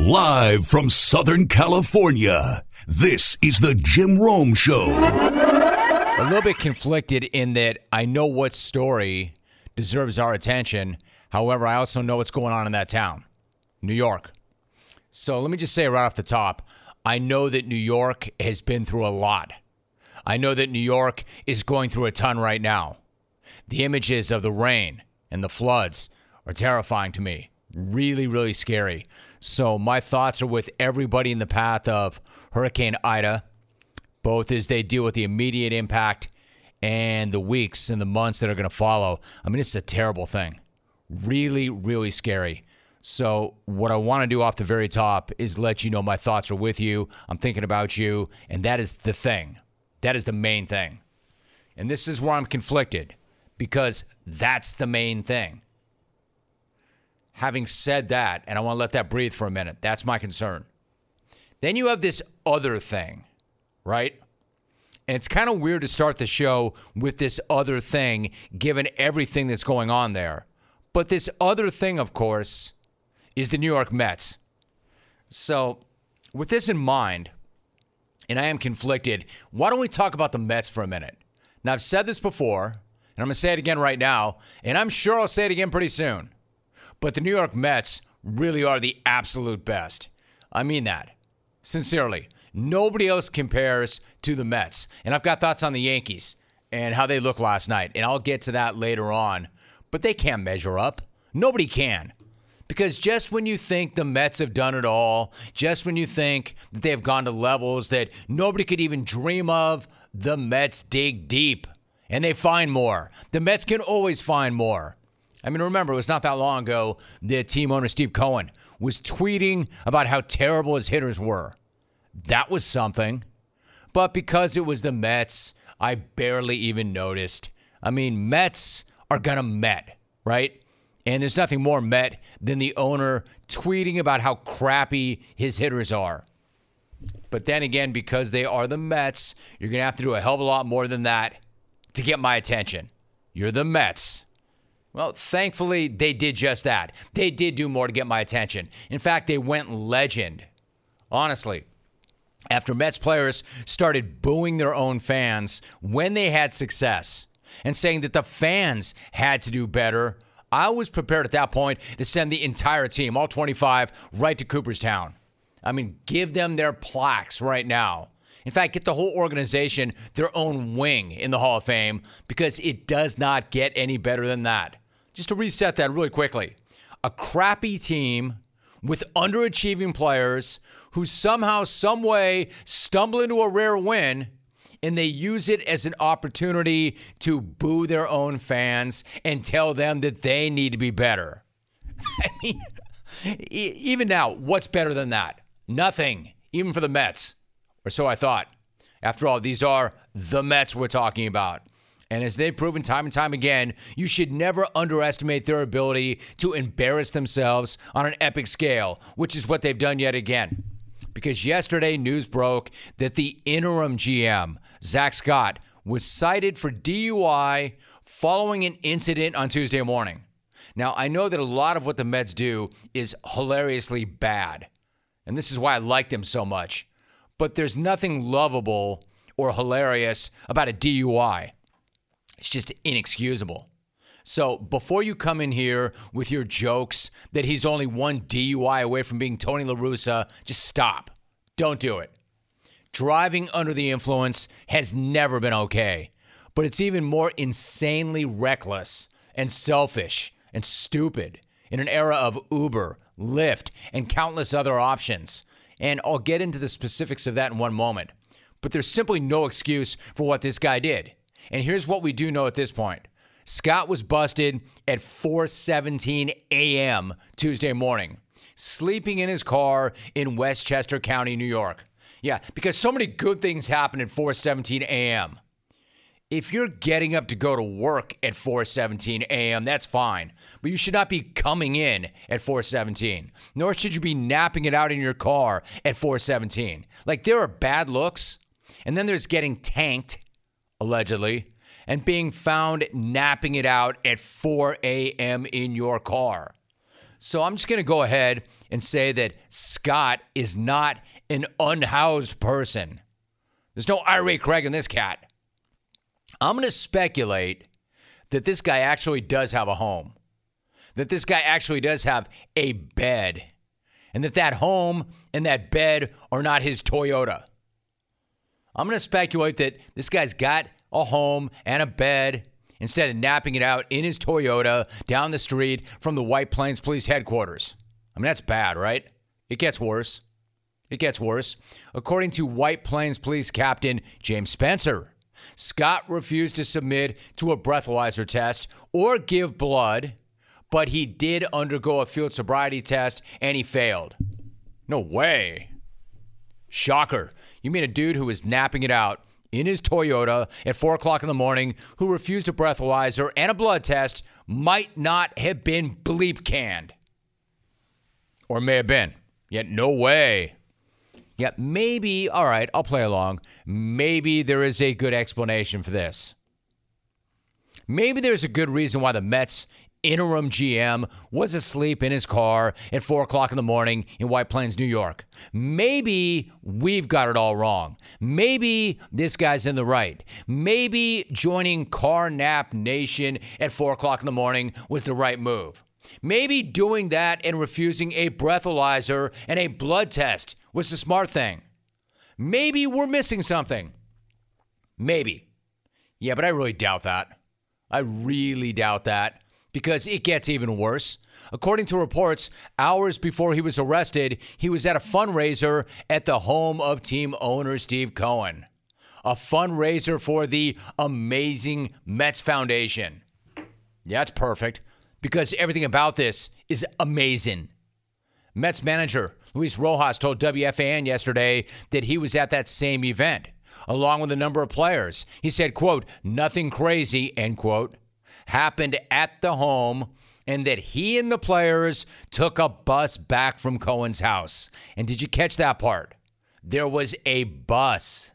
Live from Southern California, this is the Jim Rome Show. A little bit conflicted in that I know what story deserves our attention. However, I also know what's going on in that town, New York. So let me just say right off the top, I know that New York has been through a lot. I know that New York is going through a ton right now. The images of the rain and the floods are terrifying to me. Really, really scary. So my thoughts are with everybody in the path of Hurricane Ida, both as they deal with the immediate impact and the weeks and the months that are going to follow. I mean, it's a terrible thing. Really, really scary. So what I want to do off the very top is let you know my thoughts are with you. I'm thinking about you. And that is the thing. That is the main thing. And this is where I'm conflicted, because that's the main thing. Having said that, and I want to let that breathe for a minute, that's my concern. Then you have this other thing, right? And it's kind of weird to start the show with this other thing, given everything that's going on there. But this other thing, of course, is the New York Mets. So with this in mind, and I am conflicted, why don't we talk about the Mets for a minute? Now, I've said this before, and I'm going to say it again right now, and I'm sure I'll say it again pretty soon. But the New York Mets really are the absolute best. I mean that. Sincerely. Nobody else compares to the Mets. And I've got thoughts on the Yankees and how they looked last night. And I'll get to that later on. But they can't measure up. Nobody can. Because just when you think the Mets have done it all, just when you think that they've gone to levels that nobody could even dream of, the Mets dig deep. And they find more. The Mets can always find more. I mean, remember, it was not that long ago that team owner Steve Cohen was tweeting about how terrible his hitters were. That was something. But because it was the Mets, I barely even noticed. I mean, Mets are gonna Met, right? And there's nothing more Met than the owner tweeting about how crappy his hitters are. But then again, because they are the Mets, you're gonna have to do a hell of a lot more than that to get my attention. You're the Mets. Well, thankfully, they did just that. They did do more to get my attention. In fact, they went legend. Honestly, after Mets players started booing their own fans when they had success and saying that the fans had to do better, I was prepared at that point to send the entire team, all 25, right to Cooperstown. I mean, give them their plaques right now. In fact, get the whole organization their own wing in the Hall of Fame, because it does not get any better than that. Just to reset that really quickly. A crappy team with underachieving players who somehow, some way stumble into a rare win, and they use it as an opportunity to boo their own fans and tell them that they need to be better. I mean, even now, what's better than that? Nothing, even for the Mets. Or so I thought. After all, these are the Mets we're talking about. And as they've proven time and time again, you should never underestimate their ability to embarrass themselves on an epic scale, which is what they've done yet again. Because yesterday, news broke that the interim GM, Zach Scott, was cited for DUI following an incident on Tuesday morning. Now, I know that a lot of what the Mets do is hilariously bad. And this is why I like them so much. But there's nothing lovable or hilarious about a DUI. It's just inexcusable. So before you come in here with your jokes that he's only one DUI away from being Tony La Russa, just stop. Don't do it. Driving under the influence has never been okay. But it's even more insanely reckless and selfish and stupid in an era of Uber, Lyft, and countless other options. And I'll get into the specifics of that in one moment. But there's simply no excuse for what this guy did. And here's what we do know at this point. Scott was busted at 4:17 a.m. Tuesday morning, sleeping in his car in Westchester County, New York. Yeah, because so many good things happen at 4:17 a.m. If you're getting up to go to work at 4:17 a.m., that's fine. But you should not be coming in at 4:17. Nor should you be napping it out in your car at 4:17. Like, there are bad looks. And then there's getting tanked, allegedly, and being found napping it out at 4 a.m. in your car. So I'm just going to go ahead and say that Scott is not an unhoused person. There's no Ira Craig in this cat. I'm going to speculate that this guy actually does have a home, that this guy actually does have a bed, and that that home and that bed are not his Toyota. I'm going to speculate that this guy's got a home and a bed instead of napping it out in his Toyota down the street from the White Plains Police headquarters. I mean, that's bad, right? It gets worse. It gets worse. According to White Plains Police Captain James Spencer, Scott refused to submit to a breathalyzer test or give blood, but he did undergo a field sobriety test and he failed. No way. Shocker. You mean a dude who was napping it out in his Toyota at 4 o'clock in the morning who refused a breathalyzer and a blood test might not have been bleep canned. Or may have been. Yet no way. Yet maybe, all right, I'll play along. Maybe there is a good explanation for this. Maybe there's a good reason why the Mets interim GM was asleep in his car at 4 o'clock in the morning in White Plains, New York. Maybe we've got it all wrong. Maybe this guy's in the right. Maybe joining Car Nap Nation at 4 o'clock in the morning was the right move. Maybe doing that and refusing a breathalyzer and a blood test was the smart thing. Maybe we're missing something. Maybe. Yeah, but I really doubt that. I really doubt that. Because it gets even worse. According to reports, hours before he was arrested, he was at a fundraiser at the home of team owner Steve Cohen. A fundraiser for the Amazing Mets Foundation. Yeah, that's perfect. Because everything about this is amazing. Mets manager Luis Rojas told WFAN yesterday that he was at that same event, along with a number of players. He said, quote, nothing crazy, end quote, happened at the home, and that he and the players took a bus back from Cohen's house. And did you catch that part? There was a bus.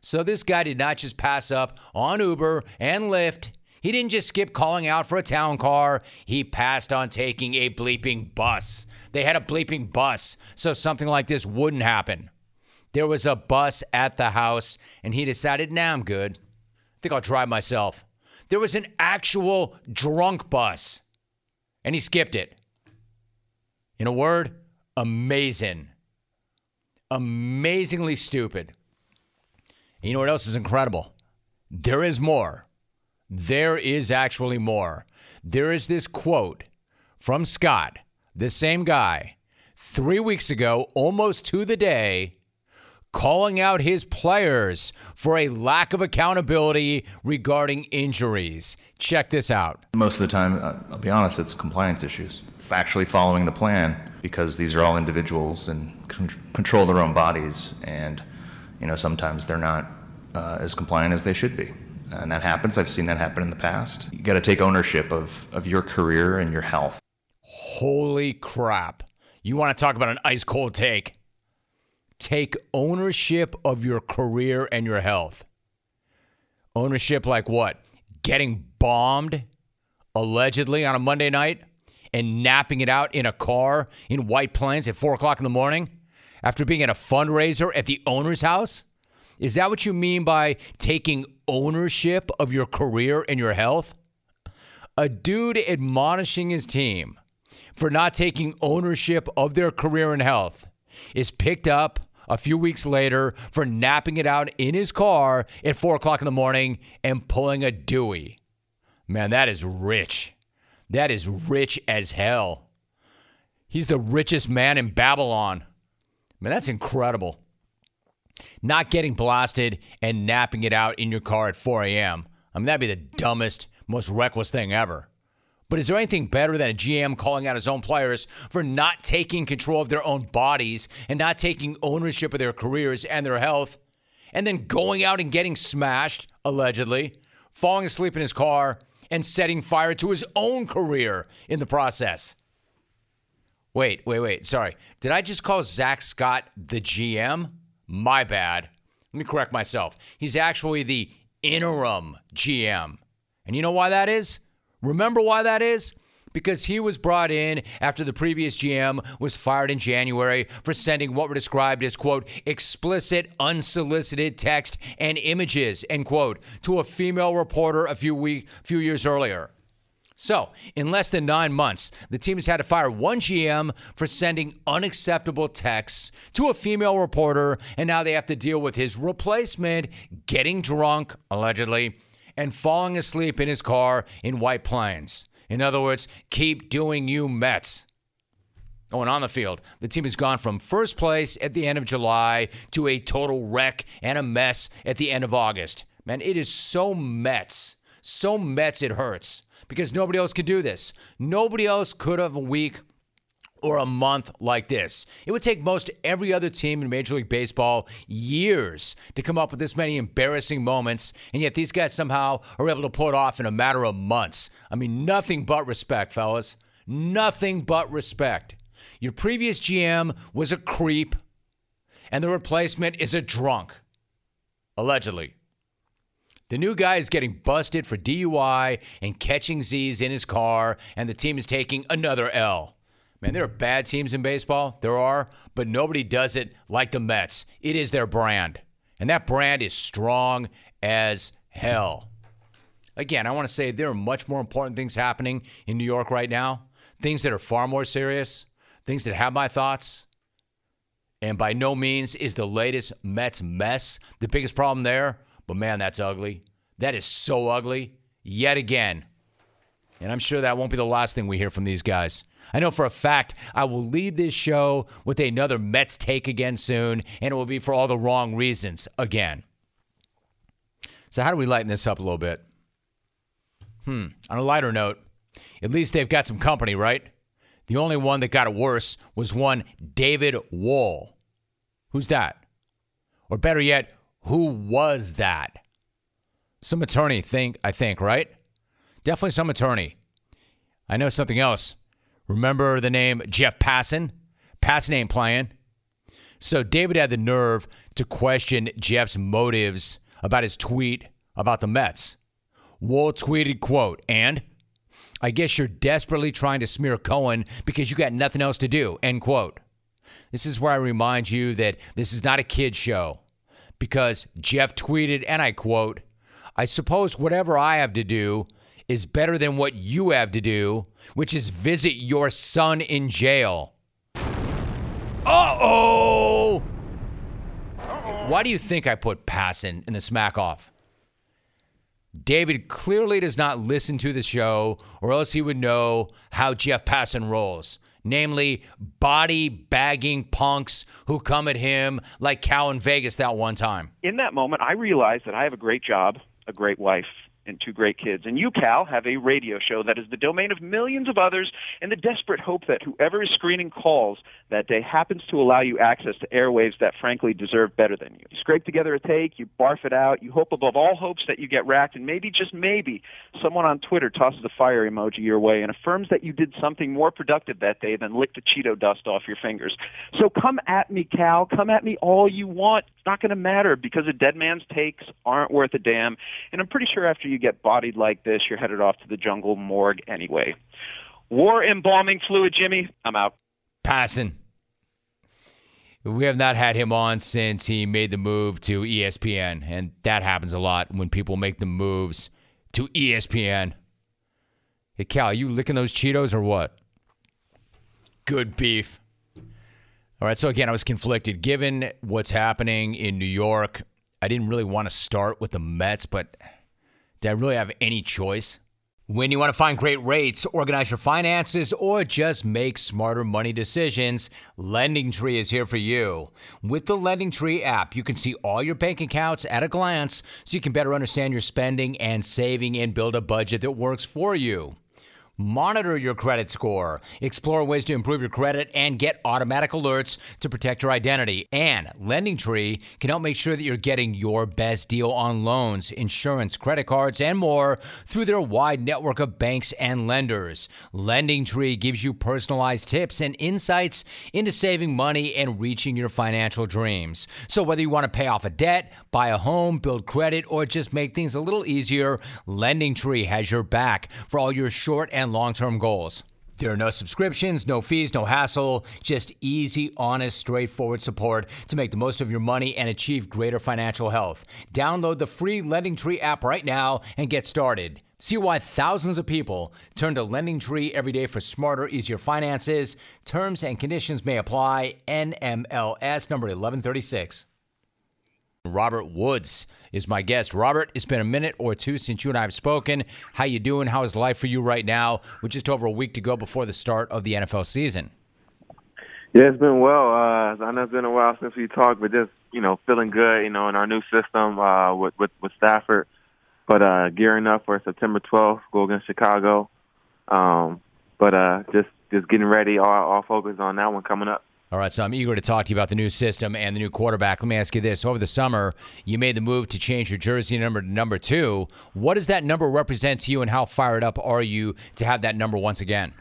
So this guy did not just pass up on Uber and Lyft. He didn't just skip calling out for a town car. He passed on taking a bleeping bus. They had a bleeping bus, so something like this wouldn't happen. There was a bus at the house, and he decided, nah, I'm good. I think I'll drive myself. There was an actual drunk bus, and he skipped it. In a word, amazing. Amazingly stupid. And you know what else is incredible? There is more. There is actually more. There is this quote from Scott, the same guy, 3 weeks ago, almost to the day, calling out his players for a lack of accountability regarding injuries. Check this out. Most of the time, I'll be honest, it's compliance issues. Factually following the plan, because these are all individuals and control their own bodies, and you know sometimes they're not as compliant as they should be. And that happens. I've seen that happen in the past. You got to take ownership of your career and your health. Holy crap. You want to talk about an ice-cold take. Take ownership of your career and your health. Ownership like what? Getting bombed, allegedly, on a Monday night and napping it out in a car in White Plains at 4 o'clock in the morning after being at a fundraiser at the owner's house? Is that what you mean by taking ownership of your career and your health? A dude admonishing his team for not taking ownership of their career and health is picked up a few weeks later for napping it out in his car at 4 o'clock in the morning and pulling a Dewey. Man, that is rich. That is rich as hell. He's the richest man in Babylon. Man, that's incredible. Not getting blasted and napping it out in your car at 4 a.m. I mean, that'd be the dumbest, most reckless thing ever. But is there anything better than a GM calling out his own players for not taking control of their own bodies and not taking ownership of their careers and their health, and then going out and getting smashed, allegedly, falling asleep in his car, and setting fire to his own career in the process? Wait. Sorry. Did I just call Zach Scott the GM? My bad. Let me correct myself. He's actually the interim GM. And you know why that is? Remember why that is? because he was brought in after the previous GM was fired in January for sending what were described as, quote, explicit, unsolicited text and images, end quote, to a female reporter a few years earlier. So, in less than 9 months, the team has had to fire one GM for sending unacceptable texts to a female reporter, and now they have to deal with his replacement getting drunk, allegedly, and falling asleep in his car in White Plains. In other words, keep doing you, Mets. Oh, and on the field, the team has gone from first place at the end of July to a total wreck and a mess at the end of August. Man, it is so Mets. So Mets it hurts. Because nobody else could do this. Nobody else could have a week or a month like this. It would take most every other team in Major League Baseball years to come up with this many embarrassing moments, and yet these guys somehow are able to pull it off in a matter of months. I mean, nothing but respect, fellas. Nothing but respect. Your previous GM was a creep, and the replacement is a drunk, allegedly. The new guy is getting busted for DUI and catching Z's in his car, and the team is taking another L. Man, there are bad teams in baseball. There are, but nobody does it like the Mets. It is their brand, and that brand is strong as hell. Again, I want to say there are much more important things happening in New York right now, things that are far more serious, things that have my thoughts, and by no means is the latest Mets mess the biggest problem there. But, man, that's ugly. That is so ugly yet again. And I'm sure that won't be the last thing we hear from these guys. I know for a fact I will lead this show with another Mets take again soon, and it will be for all the wrong reasons again. So how do we lighten this up a little bit? On a lighter note, at least they've got some company, right? The only one that got it worse was one David Wohl. Who's that? Or better yet, who was that? Some attorney, I think, right? Definitely some attorney. I know something else. Remember the name Jeff Passan? Passan ain't playing. So David had the nerve to question Jeff's motives about his tweet about the Mets. Wohl tweeted, quote, and I guess you're desperately trying to smear Cohen because you got nothing else to do, end quote. This is where I remind you that this is not a kid's show. Because Jeff tweeted, and I quote, I suppose whatever I have to do is better than what you have to do, which is visit your son in jail. Uh-oh! Why do you think I put Passan in the smack off? David clearly does not listen to the show, or else he would know how Jeff Passan rolls. Namely, body-bagging punks who come at him like Cal in Vegas that one time. In that moment, I realized that I have a great job, a great wife, and two great kids. And you, Cal, have a radio show that is the domain of millions of others in the desperate hope that whoever is screening calls that day happens to allow you access to airwaves that, frankly, deserve better than you. You scrape together a take, you barf it out, you hope above all hopes that you get racked, and maybe, just maybe, someone on Twitter tosses a fire emoji your way and affirms that you did something more productive that day than lick the Cheeto dust off your fingers. So come at me, Cal. Come at me all you want. It's not going to matter because a dead man's takes aren't worth a damn, and I'm pretty sure after you get bodied like this, you're headed off to the jungle morgue anyway. War embalming fluid, Jimmy. I'm out. Passan. We have not had him on since he made the move to ESPN, and that happens a lot when people make the moves to ESPN. Hey, Cal, are you licking those Cheetos or what? Good beef. All right, so again, I was conflicted. Given what's happening in New York, I didn't really want to start with the Mets, but did I really have any choice? When you want to find great rates, organize your finances, or just make smarter money decisions, LendingTree is here for you. With the LendingTree app, you can see all your bank accounts at a glance so you can better understand your spending and saving and build a budget that works for you. Monitor your credit score, explore ways to improve your credit, and get automatic alerts to protect your identity. And LendingTree can help make sure that you're getting your best deal on loans, insurance, credit cards, and more through their wide network of banks and lenders. LendingTree gives you personalized tips and insights into saving money and reaching your financial dreams. So whether you want to pay off a debt, buy a home, build credit, or just make things a little easier, LendingTree has your back for all your short and and long-term goals. There are no subscriptions, no fees, no hassle, just easy, honest, straightforward support to make the most of your money and achieve greater financial health. Download the free LendingTree app right now and get started. See why thousands of people turn to LendingTree every day for smarter, easier finances. Terms and conditions may apply. NMLS number 1136. Robert Woods is my guest. Robert, it's been a minute or two since you and I have spoken. How you doing? How is life for you right now? We're just over a week to go before the start of the NFL season. Yeah, it's been well. I know it's been a while since we talked, but just, you know, feeling good, you know, in our new system with Stafford. But gearing up for September 12th, go against Chicago. But just getting ready, all focused on that one coming up. All right, so I'm eager to talk to you about the new system and the new quarterback. Let me ask you this. Over the summer, you made the move to change your jersey number to number 2. What does that number represent to you, and how fired up are you to have that number once again?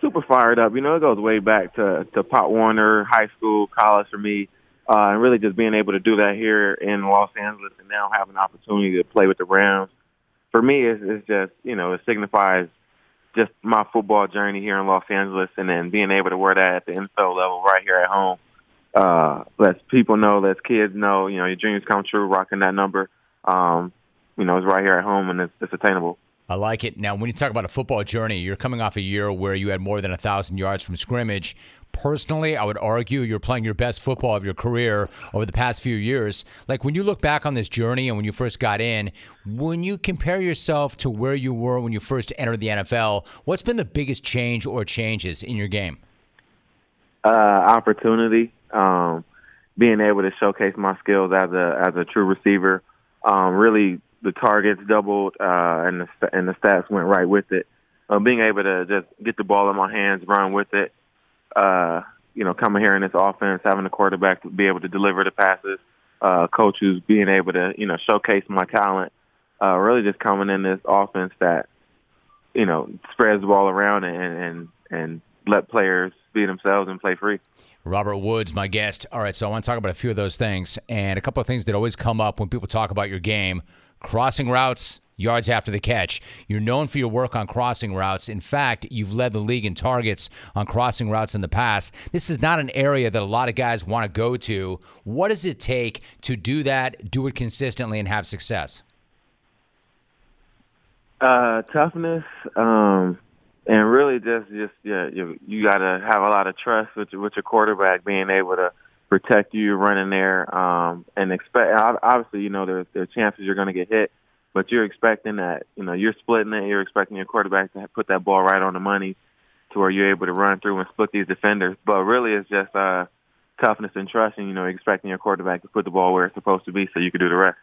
Super fired up. You know, it goes way back to Pop Warner, high school, college for me, and really just being able to do that here in Los Angeles and now have an opportunity to play with the Rams. For me, it's just, you know, it signifies just my football journey here in Los Angeles, and then being able to wear that at the NFL level right here at home. Lets people know, lets kids know, you know, your dreams come true, rocking that number. You know, it's right here at home, and it's attainable. I like it. Now, when you talk about a football journey, you're coming off a year where you had more than 1,000 yards from scrimmage. Personally, I would argue you're playing your best football of your career over the past few years. Like, when you look back on this journey and when you first got in, when you compare yourself to where you were when you first entered the NFL, what's been the biggest change or changes in your game? Opportunity, being able to showcase my skills as a true receiver, really. The targets doubled, and the stats went right with it. Being able to just get the ball in my hands, run with it, you know, coming here in this offense, having a quarterback to be able to deliver the passes, coaches being able to, you know, showcase my talent, really just coming in this offense that, you know, spreads the ball around and let players be themselves and play free. Robert Woods, my guest. All right, so I want to talk about a few of those things, and a couple of things that always come up when people talk about your game. Crossing routes, yards after the catch. You're known for your work on crossing routes. In fact, you've led the league in targets on crossing routes in the past. This is not an area that a lot of guys want to go to. What does it take to do that, do it consistently, and have success? Toughness, and really just yeah, you got to have a lot of trust with your quarterback, being able to protect you running there, and expect. Obviously, you know, there are chances you're going to get hit, but you're expecting that, you know, you're splitting it. You're expecting your quarterback to put that ball right on the money to where you're able to run through and split these defenders. But really, it's just toughness and trust, and, you know, expecting your quarterback to put the ball where it's supposed to be so you can do the rest.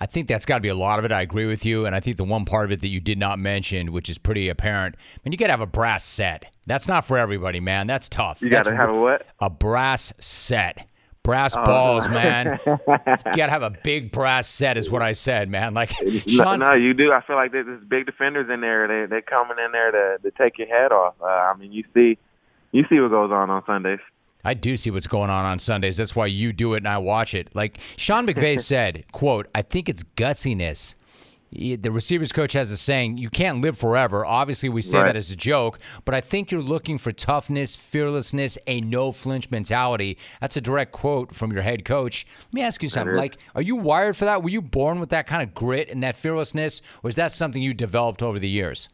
I think that's got to be a lot of it. I agree with you. And I think the one part of it that you did not mention, which is pretty apparent, I mean, you got to have a brass set. That's not for everybody, man. That's tough. You got to have a what? A brass set. Brass balls, man. You got to have a big brass set is what I said, man. Like, Sean, no, you do. I feel like there's big defenders in there. They're coming in there to take your head off. I mean, you see what goes on Sundays. I do see what's going on Sundays. That's why you do it and I watch it. Like Sean McVay said, quote, "I think it's gutsiness." The receivers coach has a saying, you can't live forever. Obviously, we say that as a joke, but I think you're looking for toughness, fearlessness, a no-flinch mentality. That's a direct quote from your head coach. Let me ask you something. Like, are you wired for that? Were you born with that kind of grit and that fearlessness, or is that something you developed over the years?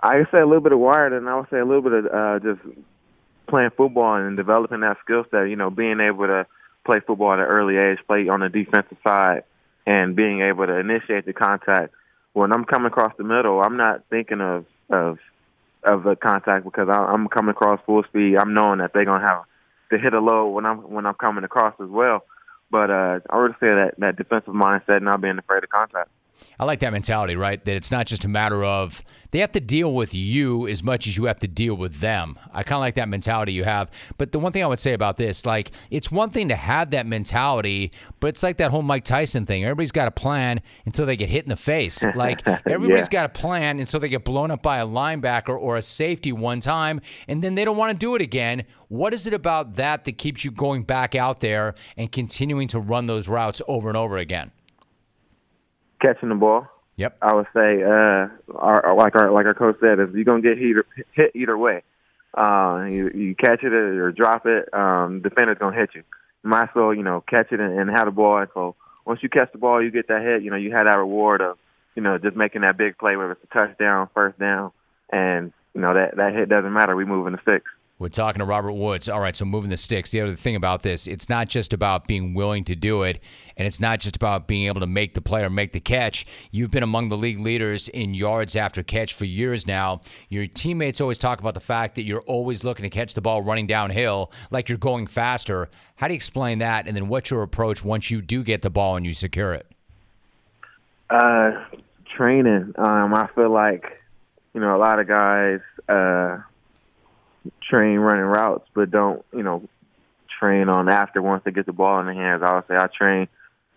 I would say a little bit of wired, and I would say a little bit of just – playing football and developing that skill set, you know, being able to play football at an early age, play on the defensive side, and being able to initiate the contact. When I'm coming across the middle, I'm not thinking of the contact because I'm coming across full speed. I'm knowing that they're gonna have to hit a low when I'm coming across as well. But I would say that defensive mindset, not being afraid of contact. I like that mentality, right? That it's not just a matter of they have to deal with you as much as you have to deal with them. I kind of like that mentality you have. But the one thing I would say about this, like, it's one thing to have that mentality, but it's like that whole Mike Tyson thing. Everybody's got a plan until they get hit in the face. Like, everybody's got a plan until they get blown up by a linebacker or a safety one time, and then they don't want to do it again. What is it about that that keeps you going back out there and continuing to run those routes over and over again? Catching the ball, Yep. I would say, our coach said, if you're gonna get hit either way, you catch it or drop it, defender's gonna hit you. You might as well, catch it and have the ball. And so once you catch the ball, you get that hit. You had that reward of, just making that big play, whether it's a touchdown, first down, and that hit doesn't matter. We moving the sticks. We're talking to Robert Woods. All right, so moving the sticks. The other thing about this, it's not just about being willing to do it, and it's not just about being able to make the play or make the catch. You've been among the league leaders in yards after catch for years now. Your teammates always talk about the fact that you're always looking to catch the ball running downhill, like you're going faster. How do you explain that, and then what's your approach once you do get the ball and you secure it? Training. I feel like, a lot of guys train running routes, but don't, train on after once they get the ball in their hands. I would say I train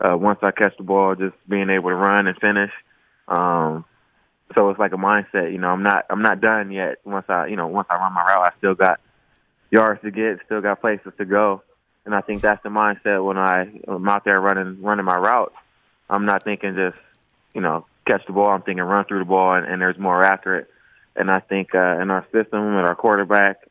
once I catch the ball, just being able to run and finish. So it's like a mindset. I'm not done yet. Once I run my route, I still got yards to get, still got places to go. And I think that's the mindset when I'm out there running my routes. I'm not thinking just, catch the ball. I'm thinking run through the ball, and there's more after it. And I think in our system, with our quarterback,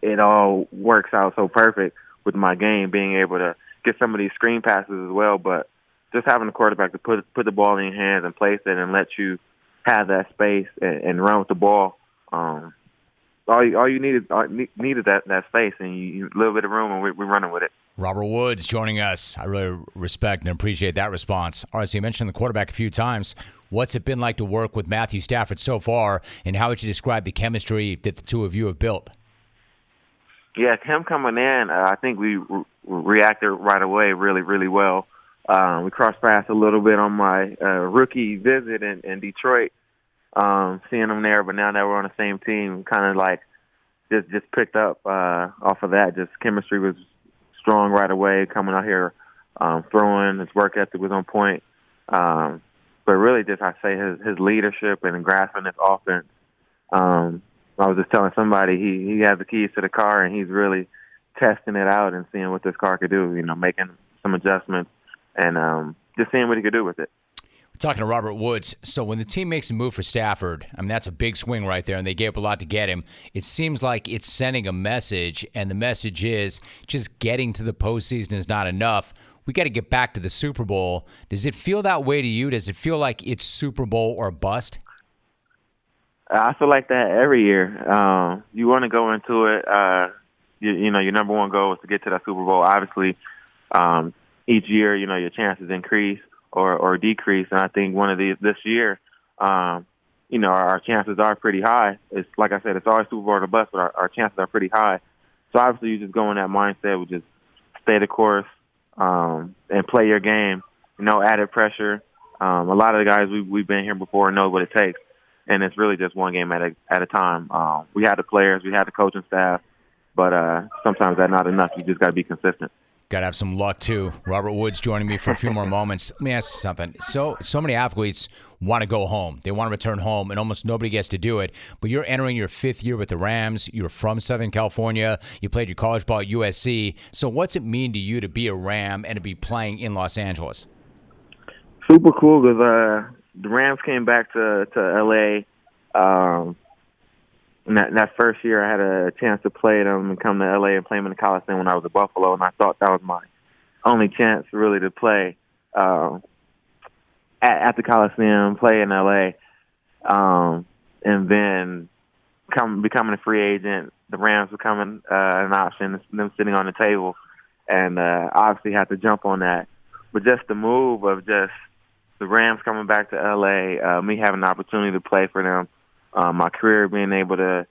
it all works out so perfect with my game, being able to get some of these screen passes as well. But just having a quarterback to put the ball in your hands and place it and let you have that space and run with the ball. All you needed that space and a little bit of room, and we're running with it. Robert Woods joining us. I really respect and appreciate that response. All right, so you mentioned the quarterback a few times. What's it been like to work with Matthew Stafford so far, and how would you describe the chemistry that the two of you have built? Yeah, him coming in, I think we reacted right away really, really well. We crossed paths a little bit on my rookie visit in Detroit. Seeing him there, but now that we're on the same team, kind of like just picked up off of that. Just chemistry was strong right away. Coming out here, throwing, his work ethic was on point. But really, just I say his leadership and grasping his offense. I was just telling somebody he has the keys to the car, and he's really testing it out and seeing what this car could do. Making some adjustments and just seeing what he could do with it. Talking to Robert Woods, so when the team makes a move for Stafford, that's a big swing right there, and they gave up a lot to get him. It seems like it's sending a message, and the message is just getting to the postseason is not enough. We got to get back to the Super Bowl. Does it feel that way to you? Does it feel like it's Super Bowl or bust? I feel like that every year. You want to go into it. Your number one goal is to get to that Super Bowl. Obviously, each year, your chances increase or decrease, and I think one of these this year, our chances are pretty high. It's like I said, it's always Super Bowl or the bust, but our chances are pretty high. So obviously you just go in that mindset, which is stay the course and play your game. No added pressure. A lot of the guys we've been here before and know what it takes, and it's really just one game at a time. We had the players, we had the coaching staff, but sometimes that's not enough. You just got to be consistent. Got to have some luck, too. Robert Woods joining me for a few more moments. Let me ask you something. So many athletes want to go home. They want to return home, and almost nobody gets to do it. But you're entering your fifth year with the Rams. You're from Southern California. You played your college ball at USC. So what's it mean to you to be a Ram and to be playing in Los Angeles? Super cool because the Rams came back to L.A. That first year, I had a chance to play them and come to L.A. and play them in the Coliseum when I was at Buffalo, and I thought that was my only chance really to play at the Coliseum, play in L.A., and then becoming a free agent. The Rams becoming an option, them sitting on the table, and obviously had to jump on that. But just the move of just the Rams coming back to L.A., me having the opportunity to play for them, my career being able to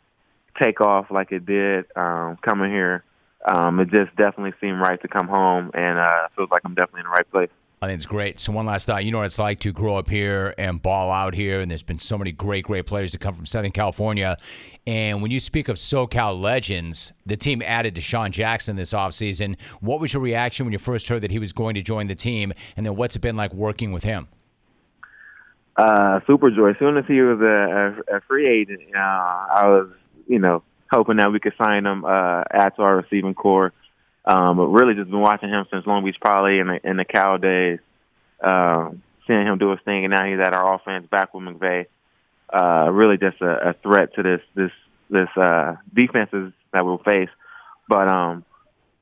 take off like it did coming here, it just definitely seemed right to come home, and it feels like I'm definitely in the right place. I think it's great. So one last thought. You know what it's like to grow up here and ball out here, and there's been so many great, great players that come from Southern California. And when you speak of SoCal legends, the team added Deshaun Jackson this offseason. What was your reaction when you first heard that he was going to join the team, and then what's it been like working with him? Super joy. As soon as he was a free agent, I was, hoping that we could sign him, add to our receiving core. But really just been watching him since Long Beach Poly and the Cal days. seeing him do his thing, and now he's at our offense back with McVay. Really just a threat to this defenses that we'll face. But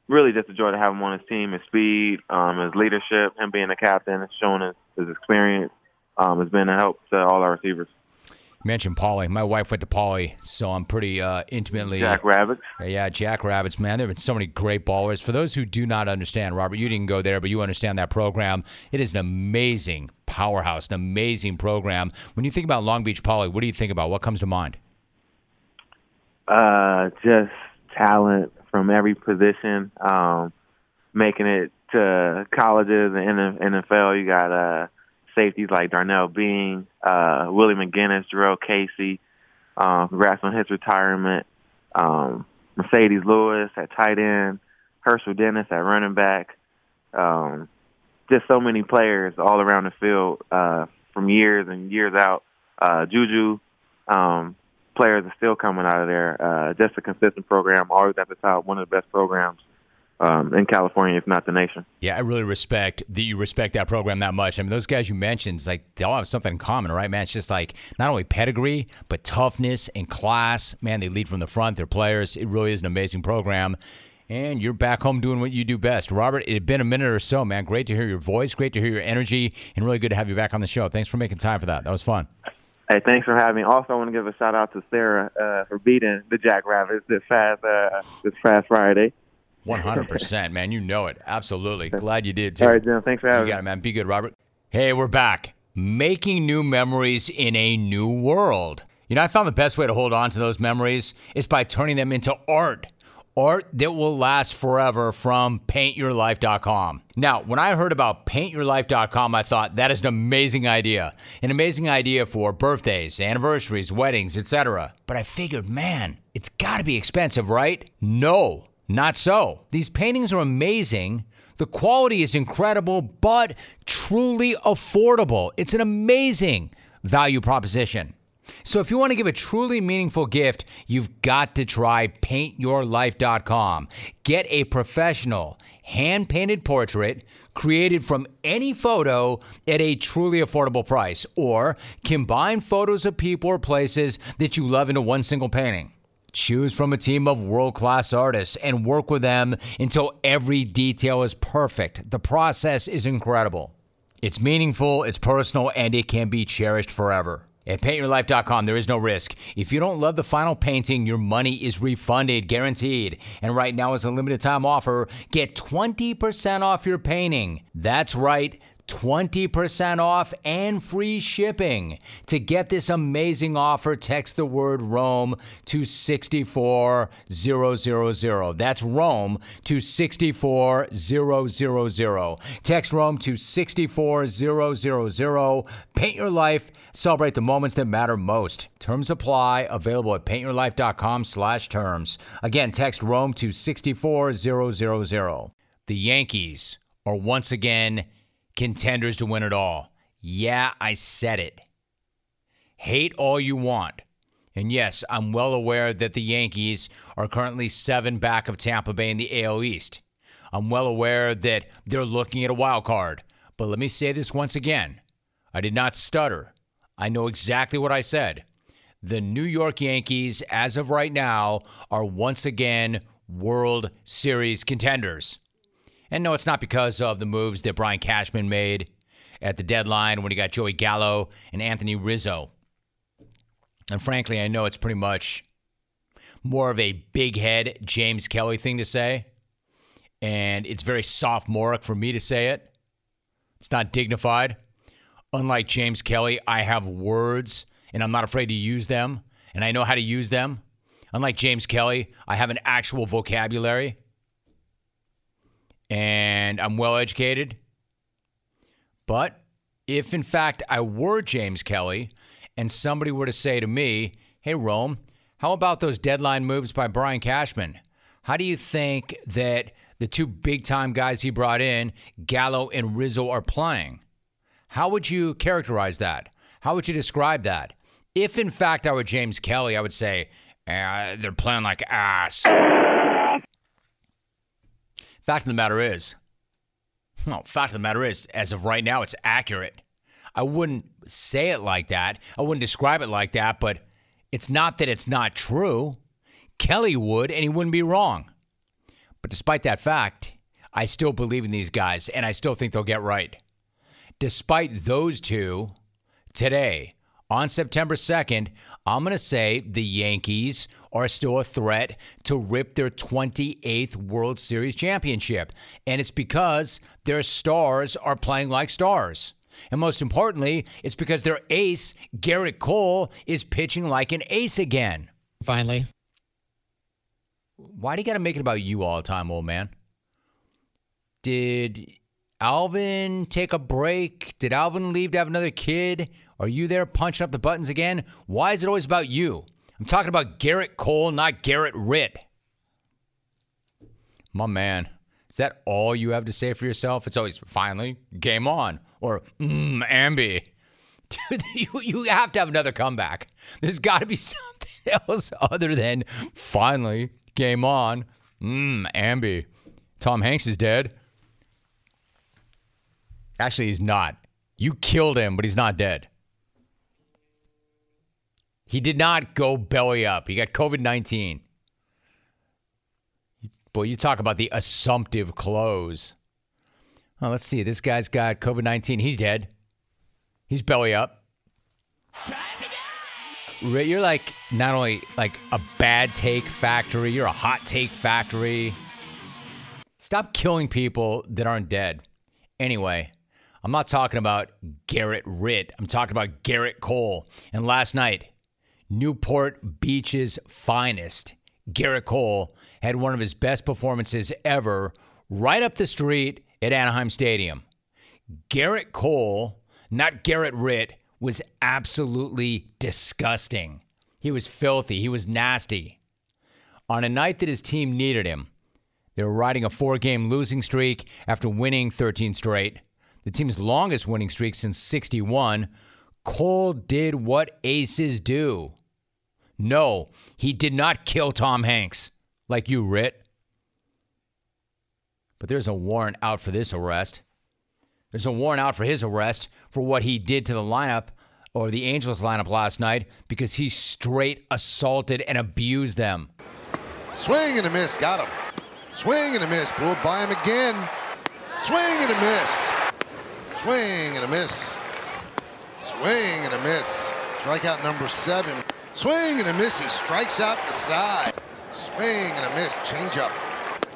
really just a joy to have him on his team, his speed, his leadership, him being a captain, showing his experience has been a help to all our receivers. You mentioned Poly. My wife went to Poly, so I'm pretty intimately... Jackrabbits. Yeah, Jackrabbits, man. There have been so many great ballers. For those who do not understand, Robert, you didn't go there, but you understand that program. It is an amazing powerhouse, an amazing program. When you think about Long Beach Poly, what do you think about? What comes to mind? Just talent from every position, making it to colleges and NFL. You got... safeties like Darnell Bean, Willie McGinnis, Jarrell Casey, congrats on his retirement, Mercedes Lewis at tight end, Herschel Dennis at running back, just so many players all around the field from years and years out. Juju, players are still coming out of there. Just a consistent program, always at the top, one of the best programs in California, if not the nation. Yeah, I really respect that you respect that program that much. I mean, those guys you mentioned, it's like they all have something in common, right, man? It's just like not only pedigree, but toughness and class. Man, they lead from the front. They're players. It really is an amazing program. And you're back home doing what you do best. Robert, it had been a minute or so, man. Great to hear your voice. Great to hear your energy. And really good to have you back on the show. Thanks for making time for that. That was fun. Hey, thanks for having me. Also, I want to give a shout-out to Sarah for beating the Jackrabbits this past Friday. 100%, man. You know it. Absolutely. Glad you did, too. All right, Jim. Thanks for having me. You got it, man. Be good, Robert. Hey, we're back. Making new memories in a new world. You know, I found the best way to hold on to those memories is by turning them into art. Art that will last forever from PaintYourLife.com. Now, when I heard about PaintYourLife.com, I thought that is an amazing idea. An amazing idea for birthdays, anniversaries, weddings, etc. But I figured, man, it's got to be expensive, right? No. Not so. These paintings are amazing. The quality is incredible, but truly affordable. It's an amazing value proposition. So if you want to give a truly meaningful gift, you've got to try PaintYourLife.com. Get a professional, hand-painted portrait created from any photo at a truly affordable price, or combine photos of people or places that you love into one single painting. Choose from a team of world-class artists and work with them until every detail is perfect. The process is incredible. It's meaningful, it's personal, and it can be cherished forever. At PaintYourLife.com, there is no risk. If you don't love the final painting, your money is refunded, guaranteed. And right now, as a limited-time offer, get 20% off your painting. That's right. 20% off and free shipping. To get this amazing offer, text the word Rome to 64000. That's Rome to 64000. Text Rome to 64000. Paint Your Life. Celebrate the moments that matter most. Terms apply. Available at paintyourlife.com/terms. Again, text Rome to 64000. The Yankees are once again contenders to win it all. Yeah, I said it. Hate all you want. And yes, I'm well aware that the Yankees are currently 7 back of Tampa Bay in the AL East. I'm well aware that they're looking at a wild card. But let me say this once again. I did not stutter. I know exactly what I said. The New York Yankees, as of right now, are once again World Series contenders. And no, it's not because of the moves that Brian Cashman made at the deadline when he got Joey Gallo and Anthony Rizzo. And frankly, I know it's pretty much more of a big head James Kelly thing to say. And it's very sophomoric for me to say it. It's not dignified. Unlike James Kelly, I have words and I'm not afraid to use them. And I know how to use them. Unlike James Kelly, I have an actual vocabulary. And I'm well-educated. But if, in fact, I were James Kelly and somebody were to say to me, hey, Rome, how about those deadline moves by Brian Cashman? How do you think that the two big-time guys he brought in, Gallo and Rizzo, are playing? How would you characterize that? How would you describe that? If, in fact, I were James Kelly, I would say, they're playing like ass. Fact of the matter is, as of right now, it's accurate. I wouldn't say it like that. I wouldn't describe it like that, but it's not that it's not true. Kelly would, and he wouldn't be wrong. But despite that fact, I still believe in these guys, and I still think they'll get right. Despite those two, today, on September 2nd, I'm going to say the Yankees are still a threat to rip their 28th World Series championship. And it's because their stars are playing like stars. And most importantly, it's because their ace, Gerrit Cole, is pitching like an ace again. Finally. Why do you got to make it about you all the time, old man? Did Alvin take a break? Did Alvin leave to have another kid? Are you there punching up the buttons again? Why is it always about you? I'm talking about Gerrit Cole, not Garrett Ritt. My man, is that all you have to say for yourself? It's always, finally, game on. Or, Ambi. Dude, you have to have another comeback. There's got to be something else other than, finally, game on. Ambi. Tom Hanks is dead. Actually, he's not. You killed him, but he's not dead. He did not go belly up. He got COVID-19. Boy, you talk about the assumptive close. Oh, let's see. This guy's got COVID-19. He's dead. He's belly up. You're like not only like a bad take factory, you're a hot take factory. Stop killing people that aren't dead. Anyway, I'm not talking about Garrett Ritt. I'm talking about Gerrit Cole. And last night, Newport Beach's finest, Gerrit Cole, had one of his best performances ever right up the street at Anaheim Stadium. Gerrit Cole, not Gerrit Ritt, was absolutely disgusting. He was filthy. He was nasty. On a night that his team needed him, they were riding a 4-game losing streak after winning 13 straight. The team's longest winning streak since 61. Cole did what aces do. No, he did not kill Tom Hanks, like you, Ritt. But there's a warrant out for this arrest. There's a warrant out for his arrest for what he did to the lineup, or the Angels lineup last night, because he straight assaulted and abused them. Swing and a miss, got him. Swing and a miss, blew it by him again. Swing and a miss. Swing and a miss. Swing and a miss. Strikeout number 7. Swing and a miss. He strikes out the side. Swing and a miss. Changeup.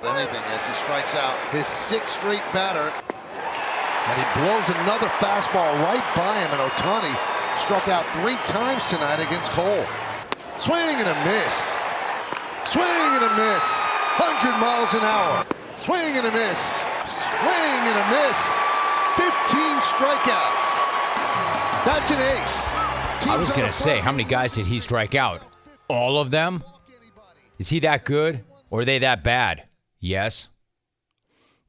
Anything as he strikes out his 6th straight batter. And he blows another fastball right by him. And Ohtani struck out 3 times tonight against Cole. Swing and a miss. Swing and a miss. 100 miles an hour. Swing and a miss. Swing and a miss. 15 strikeouts. That's an ace. I was going to say, how many guys did he strike out? All of them? Is he that good? Or are they that bad? Yes.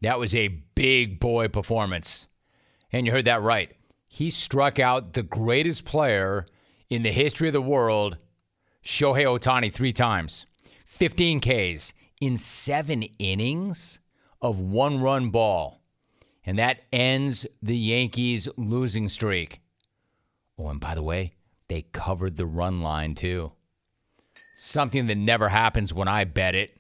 That was a big boy performance. And you heard that right. He struck out the greatest player in the history of the world, Shohei Ohtani, 3 times. 15 Ks in 7 innings of 1-run ball. And that ends the Yankees' losing streak. Oh, and by the way, they covered the run line, too. Something that never happens when I bet it.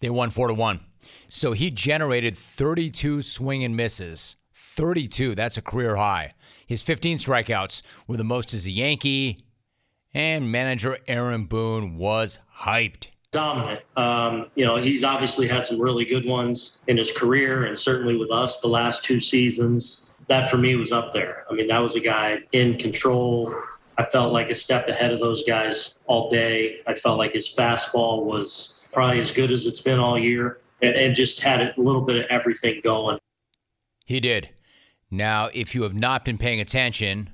They won 4-1. So he generated 32 swing and misses. 32, that's a career high. His 15 strikeouts were the most as a Yankee. And manager Aaron Boone was hyped. Dominant. He's obviously had some really good ones in his career, and certainly with us the last 2 seasons. That for me was up there. I mean, that was a guy in control. I felt like a step ahead of those guys all day. I felt like his fastball was probably as good as it's been all year, and just had a little bit of everything going. He did. Now, if you have not been paying attention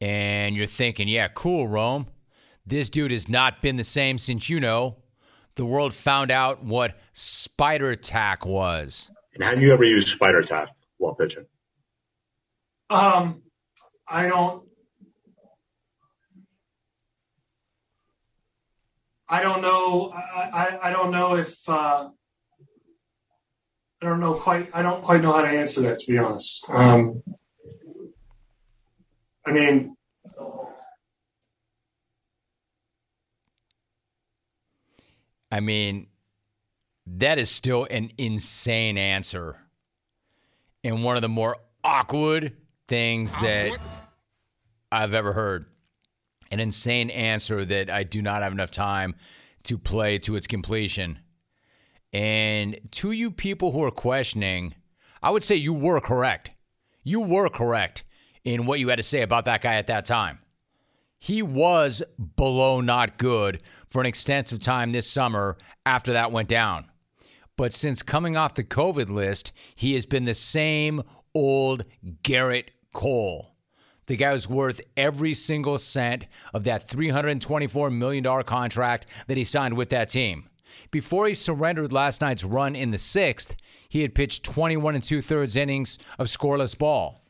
and you're thinking, yeah, cool, Rome, this dude has not been the same since, the world found out what spider tack was. And have you ever used spider tack while pitching? I don't know. I don't know if I don't know quite. I don't quite know how to answer that, to be honest. I mean, that is still an insane answer, and one of the more awkward things that I've ever heard. An insane answer that I do not have enough time to play to its completion. And to you people who are questioning, I would say you were correct. You were correct in what you had to say about that guy at that time. He was below not good for an extensive time this summer after that went down. But since coming off the COVID list, he has been the same old Gerrit Cole. The guy was worth every single cent of that $324 million contract that he signed with that team. Before he surrendered last night's run in the sixth, he had pitched 21 2/3 innings of scoreless ball.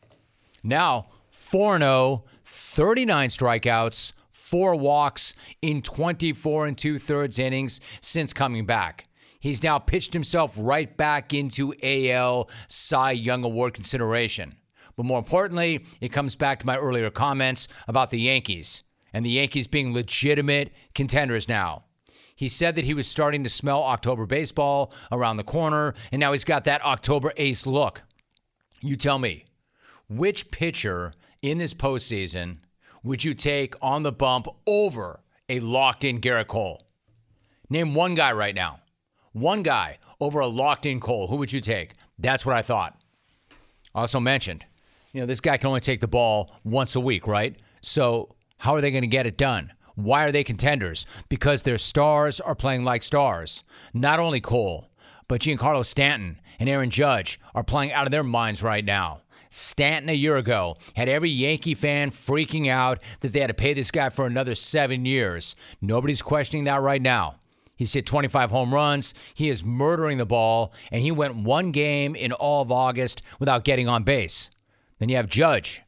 Now, 4-0, 39 strikeouts, 4 walks in 24 2/3 innings since coming back. He's now pitched himself right back into AL Cy Young Award consideration. But more importantly, it comes back to my earlier comments about the Yankees and the Yankees being legitimate contenders now. He said that he was starting to smell October baseball around the corner, and now he's got that October ace look. You tell me, which pitcher in this postseason would you take on the bump over a locked-in Gerrit Cole? Name one guy right now. One guy over a locked-in Cole. Who would you take? That's what I thought. Also mentioned, you know, this guy can only take the ball once a week, right? So how are they going to get it done? Why are they contenders? Because their stars are playing like stars. Not only Cole, but Giancarlo Stanton and Aaron Judge are playing out of their minds right now. Stanton a year ago had every Yankee fan freaking out that they had to pay this guy for another 7 years. Nobody's questioning that right now. He's hit 25 home runs. He is murdering the ball, and he went one game in all of August without getting on base. Then you have Judge.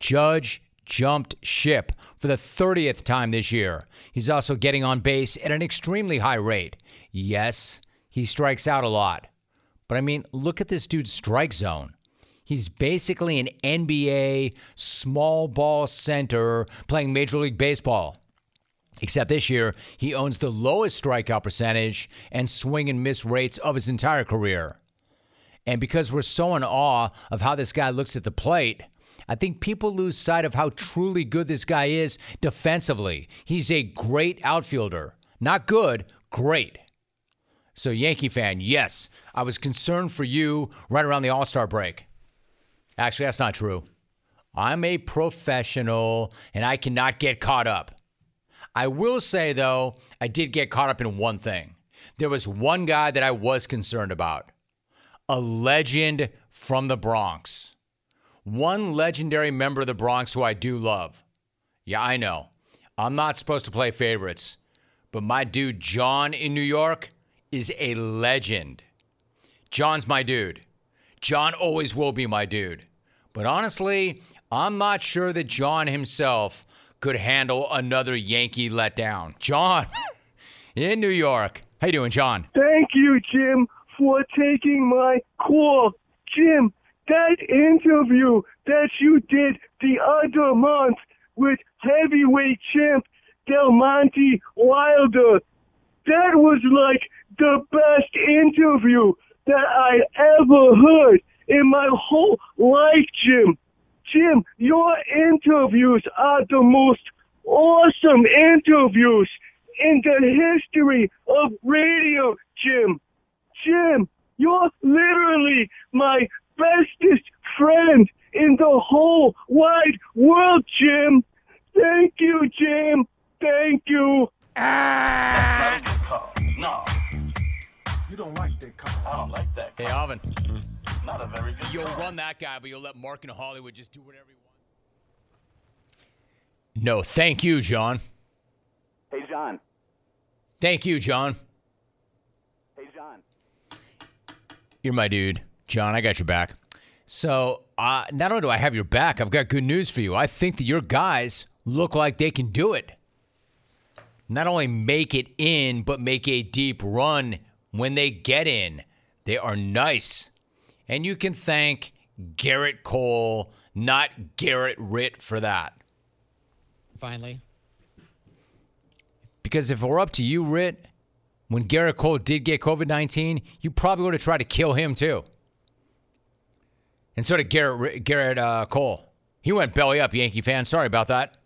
Judge jumped ship for the 30th time this year. He's also getting on base at an extremely high rate. Yes, he strikes out a lot. But, I mean, look at this dude's strike zone. He's basically an NBA small ball center playing Major League Baseball. Except this year, he owns the lowest strikeout percentage and swing and miss rates of his entire career. And because we're so in awe of how this guy looks at the plate, I think people lose sight of how truly good this guy is defensively. He's a great outfielder. Not good, great. So, Yankee fan, yes, I was concerned for you right around the All-Star break. Actually, that's not true. I'm a professional, and I cannot get caught up. I will say, though, I did get caught up in one thing. There was one guy that I was concerned about. A legend from the Bronx. One legendary member of the Bronx who I do love. Yeah, I know. I'm not supposed to play favorites. But my dude John in New York is a legend. John's my dude. John always will be my dude. But honestly, I'm not sure that John himself could handle another Yankee letdown. John in New York. How you doing, John? Thank you, Jim, for taking my call. Jim, that interview that you did the other month with heavyweight champ Del Monte Wilder, that was like the best interview that I ever heard in my whole life, Jim. Jim, your interviews are the most awesome interviews in the history of radio, Jim. Jim, you're literally my bestest friend in the whole wide world, Jim. Thank you, Jim. Thank you. That's not a good call. No. You don't like that call. I don't like that call. Hey, Alvin. Not a very good call. You'll run that guy, but you'll let Mark in Hollywood just do whatever he wants. No, thank you, John. Hey, John. Thank you, John. Hey, John. You're my dude. John, I got your back. So not only do I have your back, I've got good news for you. I think that your guys look like they can do it. Not only make it in, but make a deep run when they get in. They are nice. And you can thank Gerrit Cole, not Garrett Ritt, for that. Finally. Because if it were up to you, Ritt, when Gerrit Cole did get COVID-19, you probably would have tried to kill him too. And so did Gerrit Cole. He went belly up, Yankee fans. Sorry about that.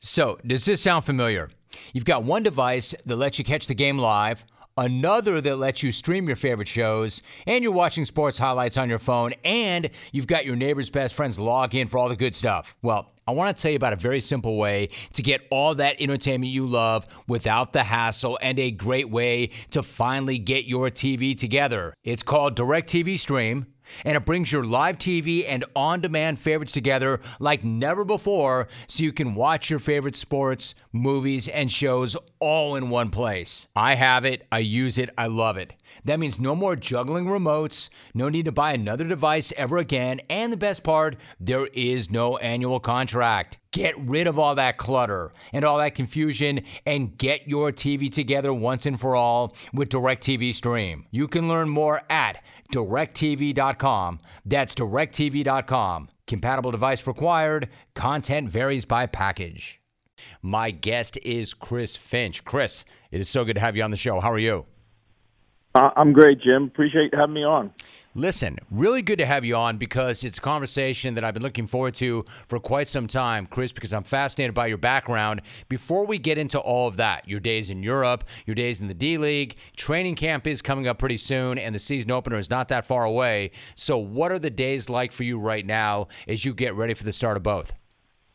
So, does this sound familiar? You've got one device that lets you catch the game live, another that lets you stream your favorite shows, and you're watching sports highlights on your phone, and you've got your neighbor's best friends log in for all the good stuff. Well, I want to tell you about a very simple way to get all that entertainment you love without the hassle, and a great way to finally get your TV together. It's called DirecTV Stream. And it brings your live TV and on-demand favorites together like never before, so you can watch your favorite sports, movies, and shows all in one place. I have it. I use it. I love it. That means no more juggling remotes, no need to buy another device ever again, and the best part, there is no annual contract. Get rid of all that clutter and all that confusion and get your TV together once and for all with DirecTV Stream. You can learn more at DirecTV.com. That's DirecTV.com. Compatible device required. Content varies by package. My guest is Chris Finch. Chris, it is so good to have you on the show. How are you? I'm great, Jim. Appreciate having me on. Listen, really good to have you on because it's a conversation that I've been looking forward to for quite some time, Chris, because I'm fascinated by your background. Before we get into all of that, your days in Europe, your days in the D-League, training camp is coming up pretty soon, and the season opener is not that far away. So what are the days like for you right now as you get ready for the start of both?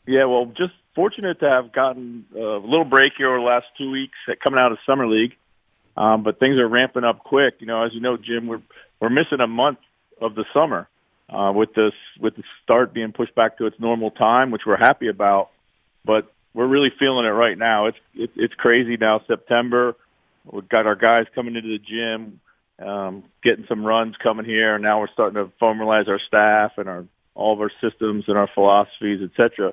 Yeah, well, just fortunate to have gotten a little break here over the last 2 weeks coming out of Summer League. But things are ramping up quick. You know, as you know, Jim, we're missing a month of the summer with the start being pushed back to its normal time, which we're happy about. But we're really feeling it right now. It's crazy now. September, we've got our guys coming into the gym, getting some runs coming here. And now we're starting to formalize our staff and all of our systems and our philosophies, etc.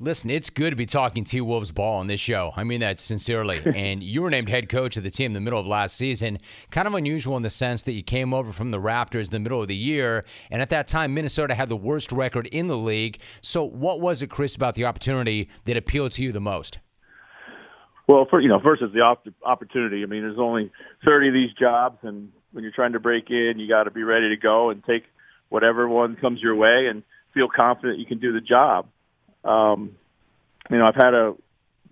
Listen, it's good to be talking T-Wolves ball on this show. I mean that sincerely. And you were named head coach of the team in the middle of last season. Kind of unusual in the sense that you came over from the Raptors in the middle of the year, and at that time, Minnesota had the worst record in the league. So what was it, Chris, about the opportunity that appealed to you the most? Well, first is the opportunity. I mean, there's only 30 of these jobs, and when you're trying to break in, you got to be ready to go and take whatever one comes your way and feel confident you can do the job. I've had a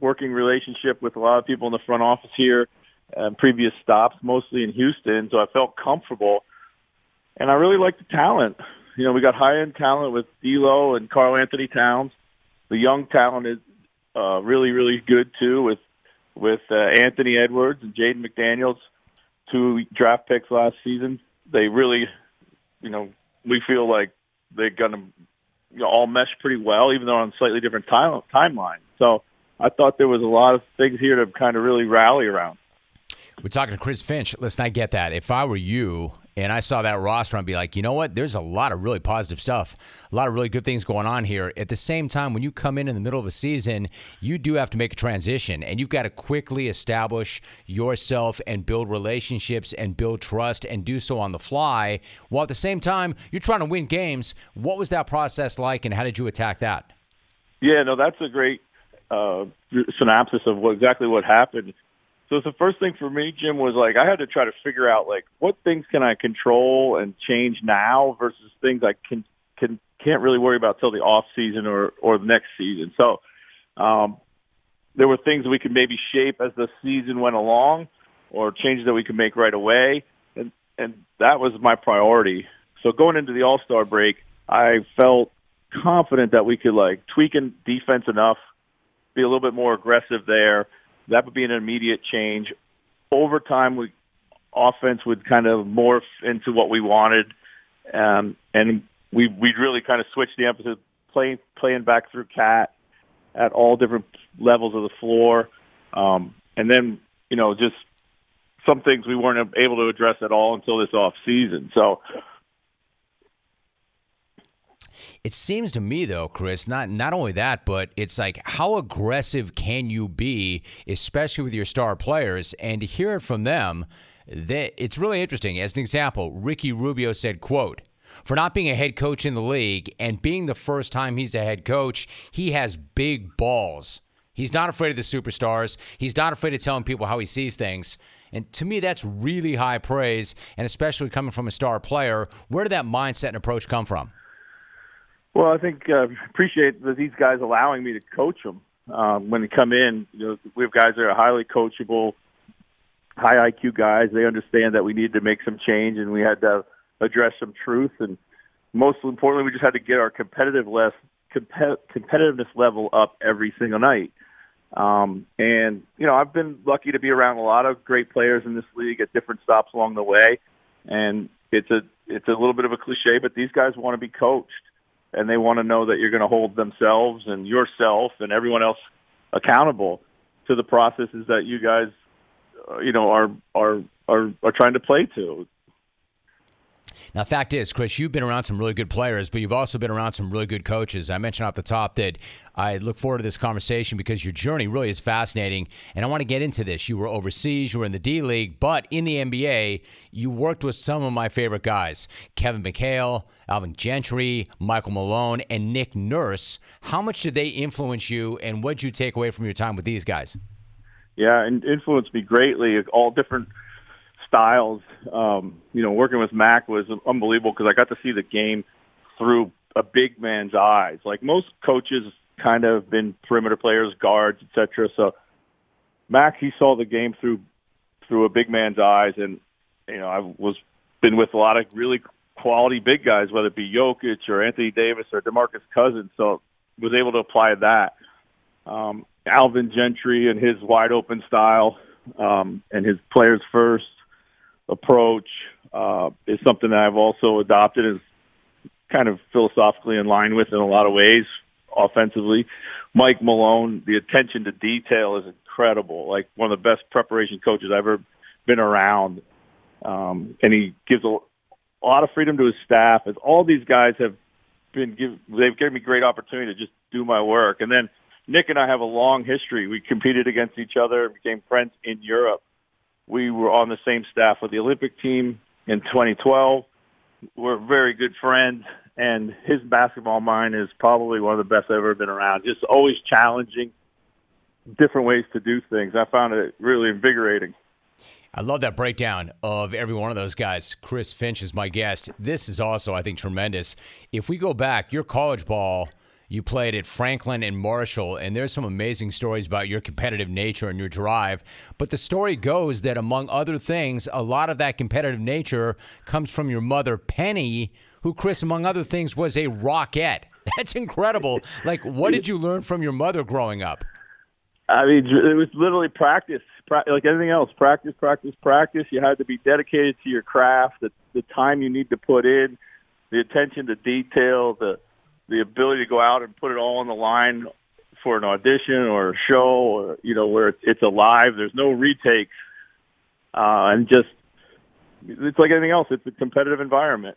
working relationship with a lot of people in the front office here, previous stops, mostly in Houston, so I felt comfortable. And I really liked the talent. You know, we got high-end talent with D'Lo and Carl Anthony Towns. The young talent is really, really good, too, with Anthony Edwards and Jaden McDaniels, 2 draft picks last season. They really, we feel like they're going to – all mesh pretty well, even though on slightly different timeline. So I thought there was a lot of things here to kind of really rally around. We're talking to Chris Finch. Listen, I get that. If I were you and I saw that roster, I'd be like, you know what? There's a lot of really positive stuff, a lot of really good things going on here. At the same time, when you come in the middle of a season, you do have to make a transition, and you've got to quickly establish yourself and build relationships and build trust and do so on the fly, while at the same time, you're trying to win games. What was that process like, and how did you attack that? Yeah, no, that's a great synopsis of exactly what happened. So the first thing for me, Jim, was like I had to try to figure out like what things can I control and change now versus things I can't really worry about till the off season or the next season. So there were things we could maybe shape as the season went along, or changes that we could make right away, and that was my priority. So going into the All-Star break, I felt confident that we could like tweak in defense enough, be a little bit more aggressive there. That would be an immediate change. Over time, offense would kind of morph into what we wanted, and we'd really kind of switch the emphasis, playing back through Cat at all different levels of the floor. And then, just some things we weren't able to address at all until this off season. So it seems to me, though, Chris, not only that, but it's like how aggressive can you be, especially with your star players, and to hear it from them It's really interesting. As an example, Ricky Rubio said, quote, "For not being a head coach in the league and being the first time he's a head coach, he has big balls. He's not afraid of the superstars. He's not afraid of telling people how he sees things." And to me, that's really high praise, and especially coming from a star player. Where did that mindset and approach come from? Well, I think I appreciate that these guys allowing me to coach them when they come in. You know, we have guys that are highly coachable, high IQ guys. They understand that we needed to make some change, and we had to address some truth. And most importantly, we just had to get our competitiveness level up every single night. And, you know, I've been lucky to be around a lot of great players in this league at different stops along the way. And it's a little bit of a cliche, but these guys want to be coached, and they want to know that you're going to hold themselves and yourself and everyone else accountable to the processes that you guys, you know, are trying to play to. Now, fact is, Chris, you've been around some really good players, but you've also been around some really good coaches. I mentioned off the top that I look forward to this conversation because your journey really is fascinating, and I want to get into this. You were overseas, you were in the D League, but in the NBA, you worked with some of my favorite guys, Kevin McHale, Alvin Gentry, Michael Malone, and Nick Nurse. How much did they influence you, and what did you take away from your time with these guys? Yeah, and influenced me greatly, all different styles. You know, working with Mac was unbelievable because I got to see the game through a big man's eyes. Like, most coaches kind of been perimeter players, guards, etc. So Mac, he saw the game through a big man's eyes, and you know, I've been with a lot of really quality big guys, whether it be Jokic or Anthony Davis or DeMarcus Cousins, so was able to apply that. Alvin Gentry and his wide open style and his players first approach is something that I've also adopted, is kind of philosophically in line with in a lot of ways offensively. Mike Malone, the attention to detail is incredible. Like, one of the best preparation coaches I've ever been around. And he gives a lot of freedom to his staff, as all these guys have they've given me great opportunity to just do my work. And then Nick and I have a long history. We competed against each other, became friends in Europe. We were on the same staff with the Olympic team in 2012. We're very good friends, and his basketball mind is probably one of the best I've ever been around. Just always challenging different ways to do things. I found it really invigorating. I love that breakdown of every one of those guys. Chris Finch is my guest. This is also, I think, tremendous. If we go back, your college ball, you played at Franklin and Marshall, and there's some amazing stories about your competitive nature and your drive. But the story goes that, among other things, a lot of that competitive nature comes from your mother, Penny, who, Chris, among other things, was a rockette. That's incredible. Like, what did you learn from your mother growing up? I mean, it was literally practice. Like anything else, practice, practice, practice. You had to be dedicated to your craft, the time you need to put in, the attention to detail, the ability to go out and put it all on the line for an audition or a show, or, you know, where it's alive. There's no retakes. And just, it's like anything else. It's a competitive environment.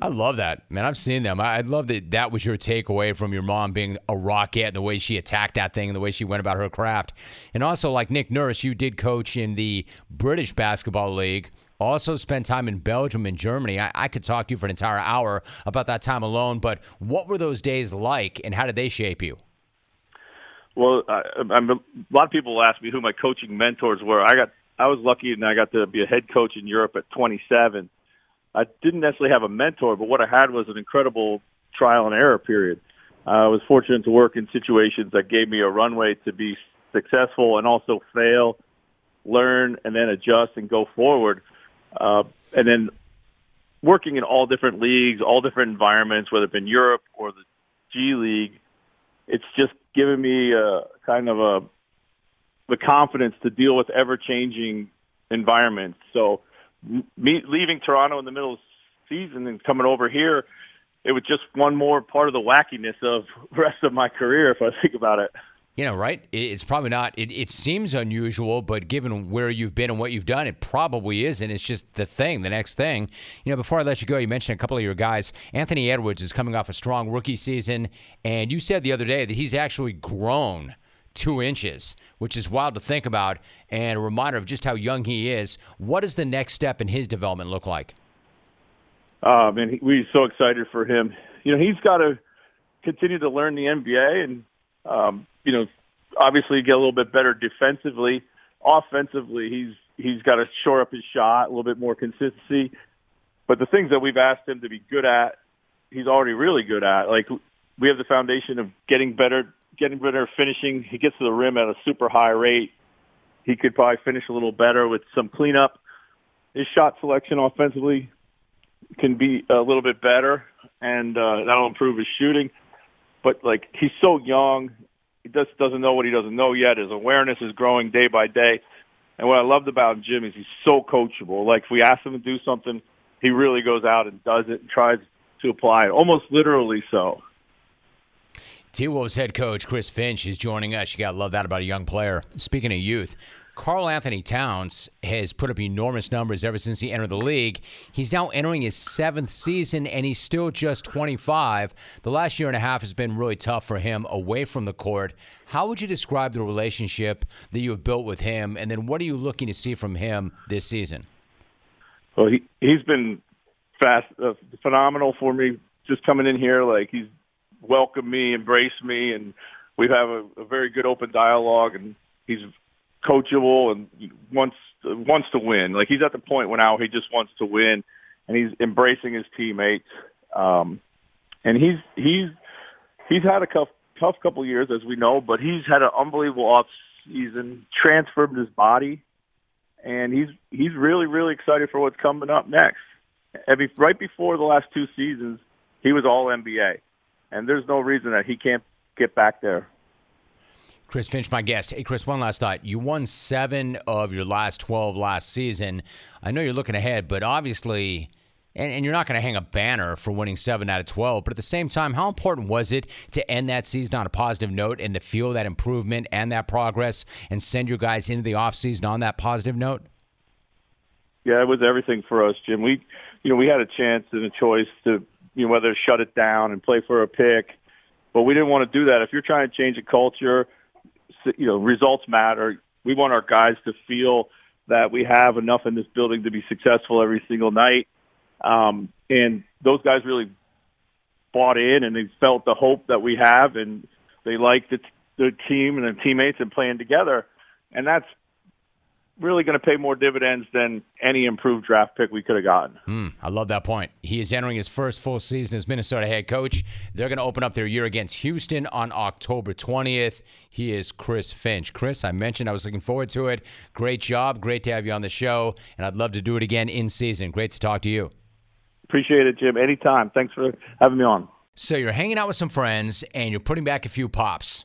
I love that, man. I've seen them. I love that that was your takeaway from your mom being a rocket, and the way she attacked that thing and the way she went about her craft. And also, like Nick Nurse, you did coach in the British Basketball League, also spent time in Belgium and Germany. I could talk to you for an entire hour about that time alone, but what were those days like, and how did they shape you? Well, a lot of people ask me who my coaching mentors were. I was lucky, and I got to be a head coach in Europe at 27. I didn't necessarily have a mentor, but what I had was an incredible trial and error period. I was fortunate to work in situations that gave me a runway to be successful and also fail, learn, and then adjust and go forward. And then working in all different leagues, all different environments, whether it's in Europe or the G League, it's just given me the confidence to deal with ever-changing environments. So me leaving Toronto in the middle of the season and coming over here, it was just one more part of the wackiness of the rest of my career, if I think about it. You know, right? It's probably not. It seems unusual, but given where you've been and what you've done, it probably isn't. It's just the thing, the next thing. You know, before I let you go, you mentioned a couple of your guys. Anthony Edwards is coming off a strong rookie season, and you said the other day that he's actually grown 2 inches, which is wild to think about, and a reminder of just how young he is. What does the next step in his development look like? Man, we're so excited for him. You know, he's got to continue to learn the NBA and, you know, obviously get a little bit better defensively. Offensively, he's got to shore up his shot, a little bit more consistency. But the things that we've asked him to be good at, he's already really good at. Like, we have the foundation of getting better finishing. He gets to the rim at a super high rate. He could probably finish a little better with some cleanup. His shot selection offensively can be a little bit better, and that'll improve his shooting. But, like, he's so young. He just doesn't know what he doesn't know yet. His awareness is growing day by day. And what I loved about Jim is he's so coachable. Like, if we ask him to do something, he really goes out and does it and tries to apply it, almost literally so. T-Wolves head coach Chris Finch is joining us. You got to love that about a young player. Speaking of youth, Carl Anthony Towns has put up enormous numbers ever since he entered the league. He's now entering his 7th season, and he's still just 25. The last year and a half has been really tough for him away from the court. How would you describe the relationship that you have built with him, and then what are you looking to see from him this season? Well, he's been phenomenal for me just coming in here. Like, he's welcomed me, embraced me, and we have a very good open dialogue, and he's coachable and wants to win. Like, he's at the point now he just wants to win, and he's embracing his teammates. And he's had a tough couple years, as we know, but he's had an unbelievable offseason, transformed his body, and he's really, really excited for what's coming up next. Right before the last 2 seasons, he was all NBA. And there's no reason that he can't get back there. Chris Finch, my guest. Hey, Chris, one last thought. You won 7 of your last 12 last season. I know you're looking ahead, but obviously, and you're not going to hang a banner for winning 7 out of 12, but at the same time, how important was it to end that season on a positive note and to feel that improvement and that progress and send your guys into the offseason on that positive note? Yeah, it was everything for us, Jim. We had a chance and a choice to, whether shut it down and play for a pick. But we didn't want to do that. If you're trying to change a culture, results matter. We want our guys to feel that we have enough in this building to be successful every single night. And those guys really bought in, and they felt the hope that we have, and they liked their team and their teammates and playing together. And that's really going to pay more dividends than any improved draft pick we could have gotten. I love that point. He is entering his first full season as Minnesota head coach. They're going to open up their year against Houston on October 20th. He is Chris Finch. Chris, I mentioned I was looking forward to it. Great job. Great to have you on the show, and I'd love to do it again in season. Great to talk to you. Appreciate it, Jim. Anytime. Thanks for having me on. So you're hanging out with some friends, and you're putting back a few pops.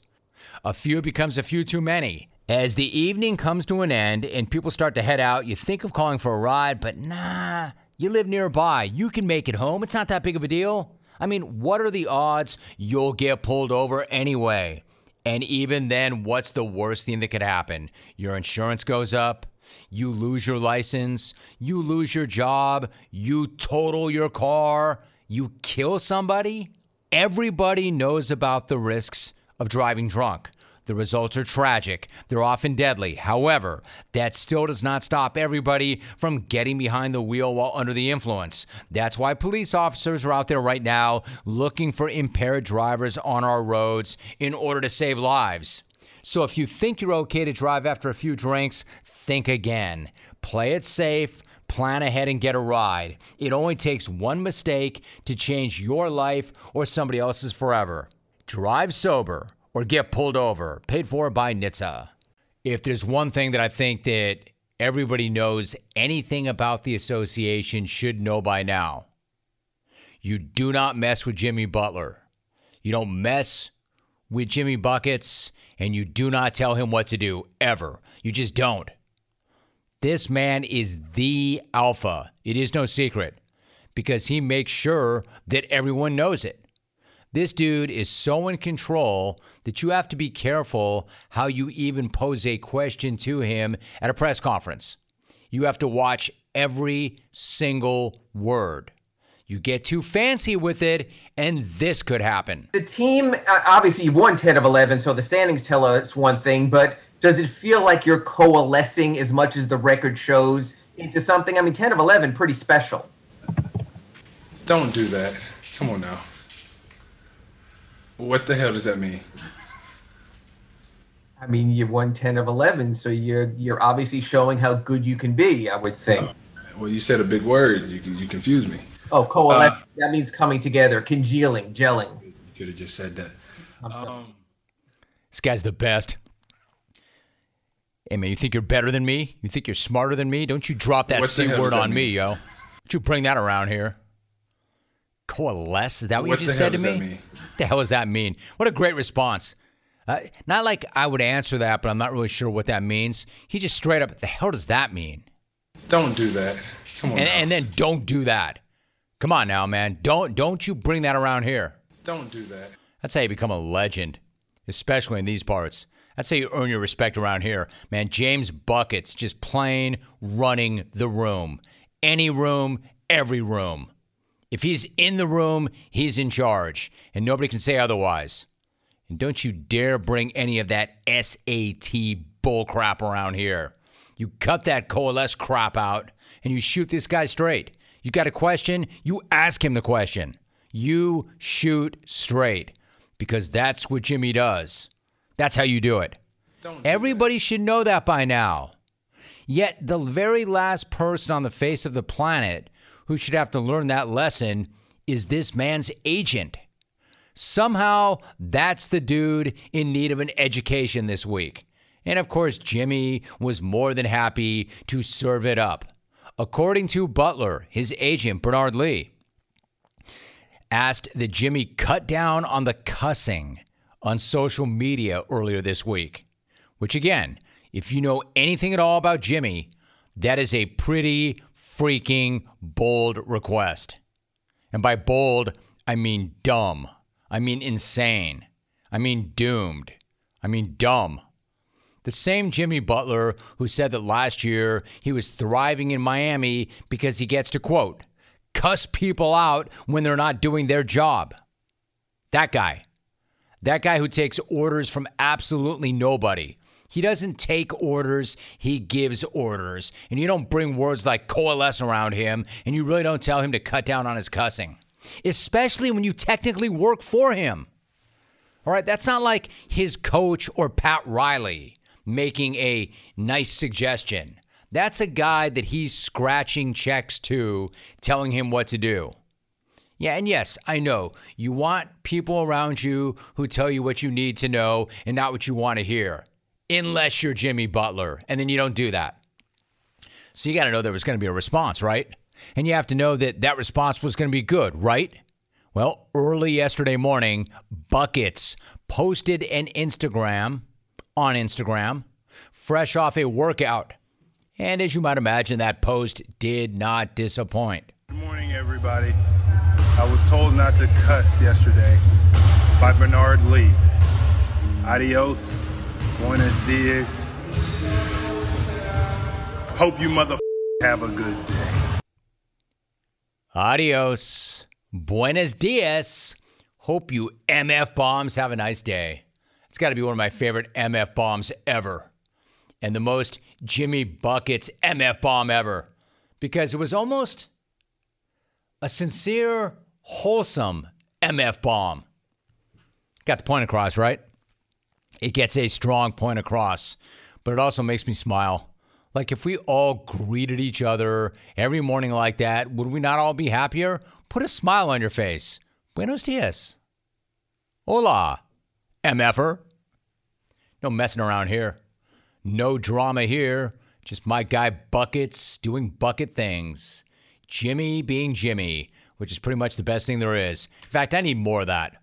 A few becomes a few too many. As the evening comes to an end and people start to head out, you think of calling for a ride, but nah, you live nearby. You can make it home. It's not that big of a deal. I mean, what are the odds you'll get pulled over anyway? And even then, what's the worst thing that could happen? Your insurance goes up. You lose your license. You lose your job. You total your car. You kill somebody. Everybody knows about the risks of driving drunk. The results are tragic. They're often deadly. However, that still does not stop everybody from getting behind the wheel while under the influence. That's why police officers are out there right now looking for impaired drivers on our roads in order to save lives. So if you think you're okay to drive after a few drinks, think again. Play it safe. Plan ahead and get a ride. It only takes one mistake to change your life or somebody else's forever. Drive sober. Or get pulled over, paid for by NHTSA. If there's one thing that I think that everybody knows anything about the association should know by now, you do not mess with Jimmy Butler. You don't mess with Jimmy Buckets, and you do not tell him what to do, ever. You just don't. This man is the alpha. It is no secret, because he makes sure that everyone knows it. This dude is so in control that you have to be careful how you even pose a question to him at a press conference. You have to watch every single word. You get too fancy with it, and this could happen. The team, obviously, you won 10 of 11, so the standings tell us one thing, but does it feel like you're coalescing as much as the record shows into something? I mean, 10 of 11, pretty special. Don't do that. Come on now. What the hell does that mean? I mean, you won 10 of 11, so you're obviously showing how good you can be, I would say. Well, you said a big word. You confused me. Oh, coalesce. That means coming together, congealing, gelling. You could have just said that. This guy's the best. Hey, man, you think you're better than me? You think you're smarter than me? Don't you drop that C-word on me, yo. Don't you bring that around here. Coalesce? Is that what you just said to me? What the hell does that mean? What a great response. Not like I would answer that, but I'm not really sure what that means. He just straight up, the hell does that mean? Don't do that. Come on. And then don't do that. Come on now, man. Don't you bring that around here. Don't do that. That's how you become a legend, especially in these parts. That's how you earn your respect around here. Man, James Bucket's just plain running the room. Any room, every room. If he's in the room, he's in charge, and nobody can say otherwise. And don't you dare bring any of that SAT bullcrap around here. You cut that coalesce crap out, and you shoot this guy straight. You got a question, you ask him the question. You shoot straight, because that's what Jimmy does. That's how you do it. Everybody should know that by now. Yet the very last person on the face of the planet who should have to learn that lesson is this man's agent. Somehow, that's the dude in need of an education this week. And of course, Jimmy was more than happy to serve it up. According to Butler, his agent, Bernard Lee, asked that Jimmy cut down on the cussing on social media earlier this week. Which again, if you know anything at all about Jimmy, that is a pretty freaking bold request. And by bold, I mean dumb. I mean insane. I mean doomed. I mean dumb. The same Jimmy Butler who said that last year he was thriving in Miami because he gets to, quote, cuss people out when they're not doing their job. That guy. That guy who takes orders from absolutely nobody. He doesn't take orders, he gives orders. And you don't bring words like coalesce around him, and you really don't tell him to cut down on his cussing. Especially when you technically work for him. All right, that's not like his coach or Pat Riley making a nice suggestion. That's a guy that he's scratching checks to, telling him what to do. Yeah, and yes, I know, you want people around you who tell you what you need to know and not what you want to hear. Unless you're Jimmy Butler, and then you don't do that. So you got to know there was going to be a response, right? And you have to know that that response was going to be good, right? Well, early yesterday morning, Buckets posted an Instagram, on Instagram, fresh off a workout. And as you might imagine, that post did not disappoint. Good morning, everybody. I was told not to cuss yesterday by Bernard Lee. Adios. Buenos dias. Hope you motherfuckers have a good day. Adios. Buenos dias. Hope you MF bombs have a nice day. It's got to be one of my favorite MF bombs ever. And the most Jimmy Buckets MF bomb ever. Because it was almost a sincere, wholesome MF bomb. Got the point across, right? It gets a strong point across. But it also makes me smile. Like, if we all greeted each other every morning like that, would we not all be happier? Put a smile on your face. Buenos dias. Hola, MFer. No messing around here. No drama here. Just my guy Buckets doing Bucket things. Jimmy being Jimmy, which is pretty much the best thing there is. In fact, I need more of that.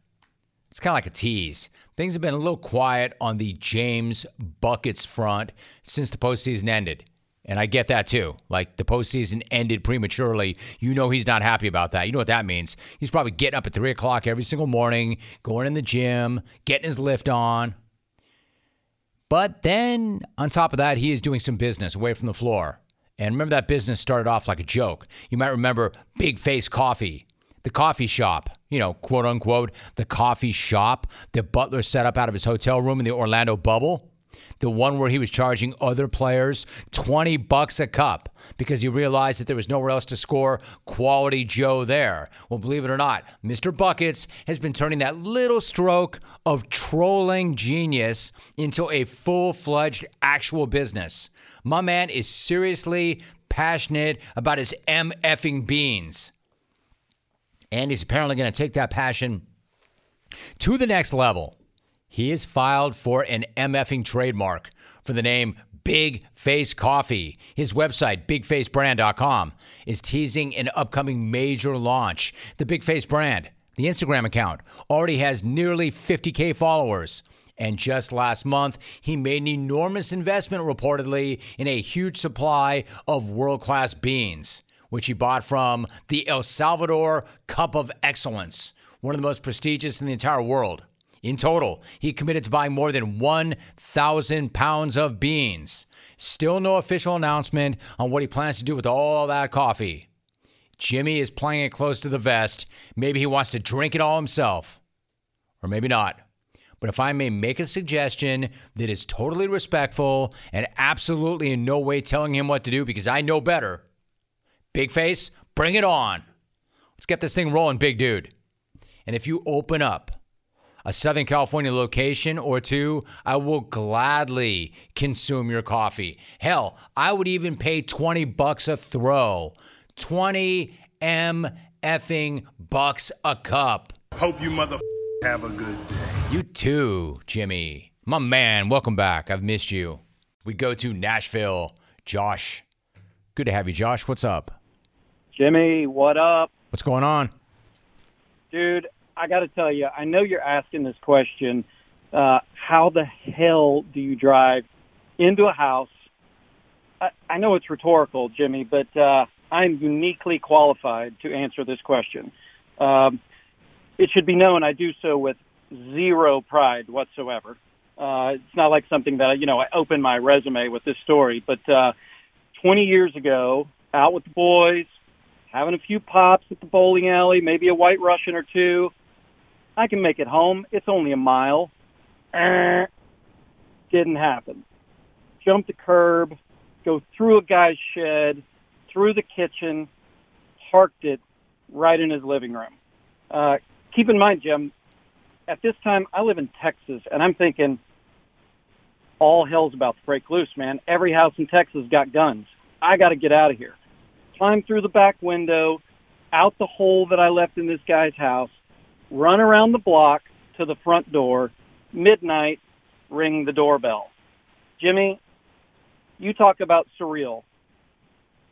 It's kind of like a tease. Things have been a little quiet on the James Buckets front since the postseason ended. And I get that too. Like, the postseason ended prematurely. You know he's not happy about that. You know what that means. He's probably getting up at 3 o'clock every single morning, going in the gym, getting his Lyft on. But then, on top of that, he is doing some business away from the floor. And remember, that business started off like a joke. You might remember Big Face Coffee. the coffee shop, you know, quote unquote, the coffee shop that Butler set up out of his hotel room in the Orlando bubble, the one where he was charging other players $20 a cup because he realized that there was nowhere else to score quality Joe there. Well, believe it or not, Mr. Buckets has been turning that little stroke of trolling genius into a full-fledged actual business. My man is seriously passionate about his M-effing beans. And he's apparently going to take that passion to the next level. He has filed for an MFing trademark for the name Big Face Coffee. His website, BigFaceBrand.com, is teasing an upcoming major launch. The Big Face brand, the Instagram account, already has nearly 50K followers. And just last month, he made an enormous investment, reportedly, in a huge supply of world-class beans, which he bought from the El Salvador Cup of Excellence, one of the most prestigious in the entire world. In total, he committed to buying more than 1,000 pounds of beans. Still no official announcement on what he plans to do with all that coffee. Jimmy is playing it close to the vest. Maybe he wants to drink it all himself. Or maybe not. But if I may make a suggestion that is totally respectful and absolutely in no way telling him what to do because I know better, Big Face, bring it on. Let's get this thing rolling, big dude. And if you open up a Southern California location or two, I will gladly consume your coffee. Hell, I would even pay $20 a throw. 20 M-effing bucks a cup. Hope you mother have a good day. You too, Jimmy. My man, welcome back. I've missed you. We go to Nashville. Josh. Good to have you, Josh. What's up? Jimmy, what up? What's going on? Dude, I got to tell you, I know you're asking this question. How the hell do you drive into a house? I know it's rhetorical, Jimmy, but I'm uniquely qualified to answer this question. It should be known I do so with zero pride whatsoever. It's not like something that, you know, I open my resume with this story, but 20 years ago, out with the boys, having a few pops at the bowling alley, maybe a White Russian or two, I can make it home. It's only a mile. Didn't happen. Jump the curb, go through a guy's shed, through the kitchen, parked it right in his living room. Keep in mind, Jim, at this time, I live in Texas, and I'm thinking, all hell's about to break loose, man. Every house in Texas got guns. I got to get out of here. Climb through the back window, out the hole that I left in this guy's house, run around the block to the front door, midnight, ring the doorbell. Jimmy, you talk about surreal.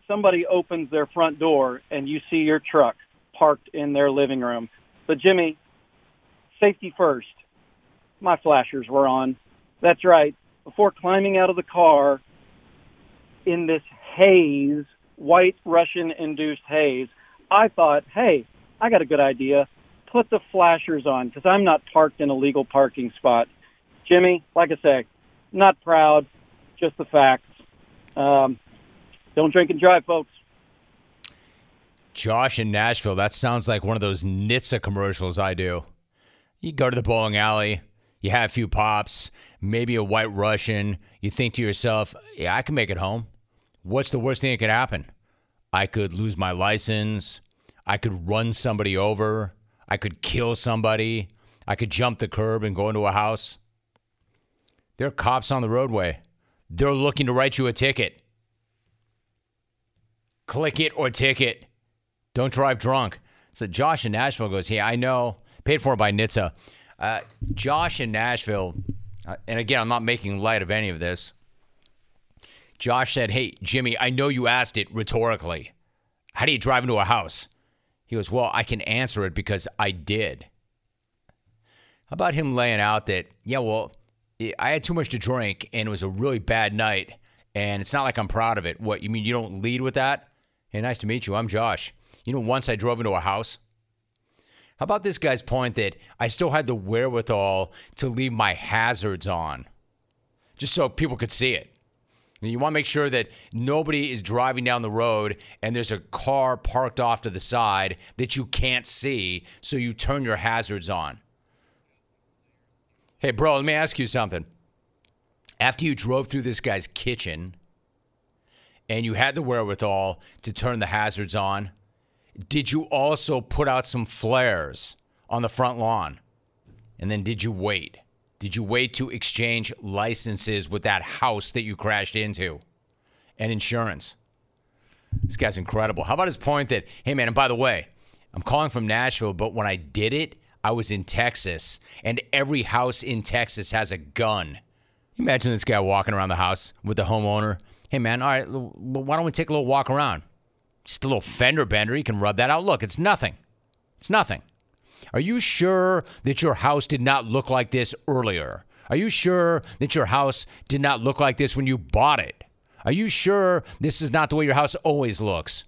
Somebody opens their front door and you see your truck parked in their living room. But Jimmy, safety first. My flashers were on. That's right. Before climbing out of the car in this haze, White Russian-induced haze, I thought, hey, I got a good idea. Put the flashers on because I'm not parked in a legal parking spot. Jimmy, like I say, not proud, just the facts. Don't drink and drive, folks. Josh in Nashville, that sounds like one of those NHTSA commercials I do. You go to the bowling alley, you have a few pops, maybe a White Russian. You think to yourself, yeah, I can make it home. What's the worst thing that could happen? I could lose my license. I could run somebody over. I could kill somebody. I could jump the curb and go into a house. There are cops on the roadway. They're looking to write you a ticket. Click it or ticket. Don't drive drunk. So Josh in Nashville goes, hey, I know. Paid for by NHTSA. Josh in Nashville, and again, I'm not making light of any of this. Josh said, hey, Jimmy, I know you asked it rhetorically. How do you drive into a house? He goes, well, I can answer it because I did. How about him laying out that, yeah, well, I had too much to drink and it was a really bad night and it's not like I'm proud of it. What, you mean you don't lead with that? Hey, nice to meet you. I'm Josh. You know, once I drove into a house. How about this guy's point that I still had the wherewithal to leave my hazards on just so people could see it? You want to make sure that nobody is driving down the road and there's a car parked off to the side that you can't see, so you turn your hazards on. Hey, bro, let me ask you something. After you drove through this guy's kitchen and you had the wherewithal to turn the hazards on, did you also put out some flares on the front lawn? And then did you wait? Did you wait to exchange licenses with that house that you crashed into and insurance? This guy's incredible. How about his point that, hey, man, and by the way, I'm calling from Nashville, but when I did it, I was in Texas, and every house in Texas has a gun. Imagine this guy walking around the house with the homeowner. Hey, man, all right, why don't we take a little walk around? Just a little fender bender. You can rub that out. Look, it's nothing. It's nothing. Are you sure that your house did not look like this earlier? Are you sure that your house did not look like this when you bought it? Are you sure this is not the way your house always looks?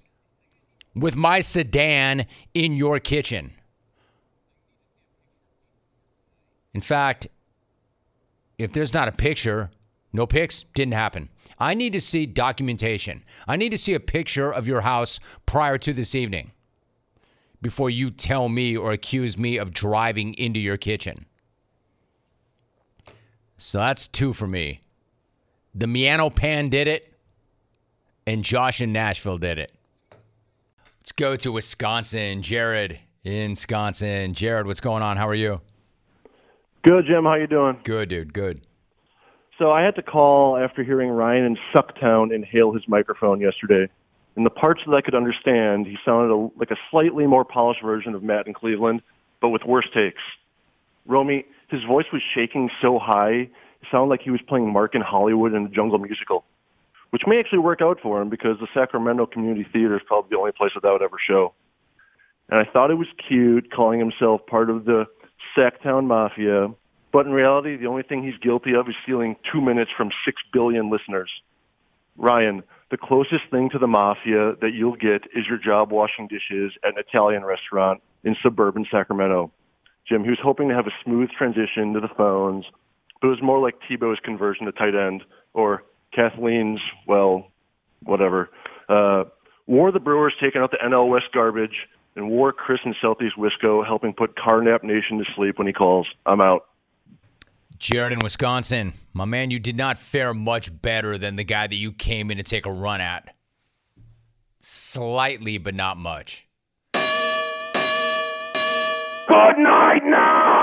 With my sedan in your kitchen. In fact, if there's not a picture, no pics, didn't happen. I need to see documentation. I need to see a picture of your house prior to this evening, before you tell me or accuse me of driving into your kitchen. So that's two for me. The Miano Pan did it, and Josh in Nashville did it. Let's go to Wisconsin. Jared in Wisconsin. Jared, what's going on? How are you? Good, Jim. How you doing? Good, dude. Good. So I had to call after hearing Ryan in Sucktown inhale his microphone yesterday. In the parts that I could understand, he sounded like a slightly more polished version of Matt in Cleveland, but with worse takes. Romy, his voice was shaking so high, it sounded like he was playing Mark in Hollywood in the Jungle Musical, which may actually work out for him because the Sacramento Community Theater is probably the only place that would ever show. And I thought it was cute calling himself part of the Sacktown Mafia, but in reality, the only thing he's guilty of is stealing 2 minutes from 6 billion listeners. Ryan, the closest thing to the mafia that you'll get is your job washing dishes at an Italian restaurant in suburban Sacramento. Jim, he was hoping to have a smooth transition to the phones, but it was more like Tebow's conversion to tight end or Kathleen's, well, whatever. War the Brewers taking out the NL West garbage, and War Chris in Southeast Wisco helping put Carnap Nation to sleep when he calls. I'm out. Jared in Wisconsin, my man, you did not fare much better than the guy that you came in to take a run at. Slightly, but not much. Good night now!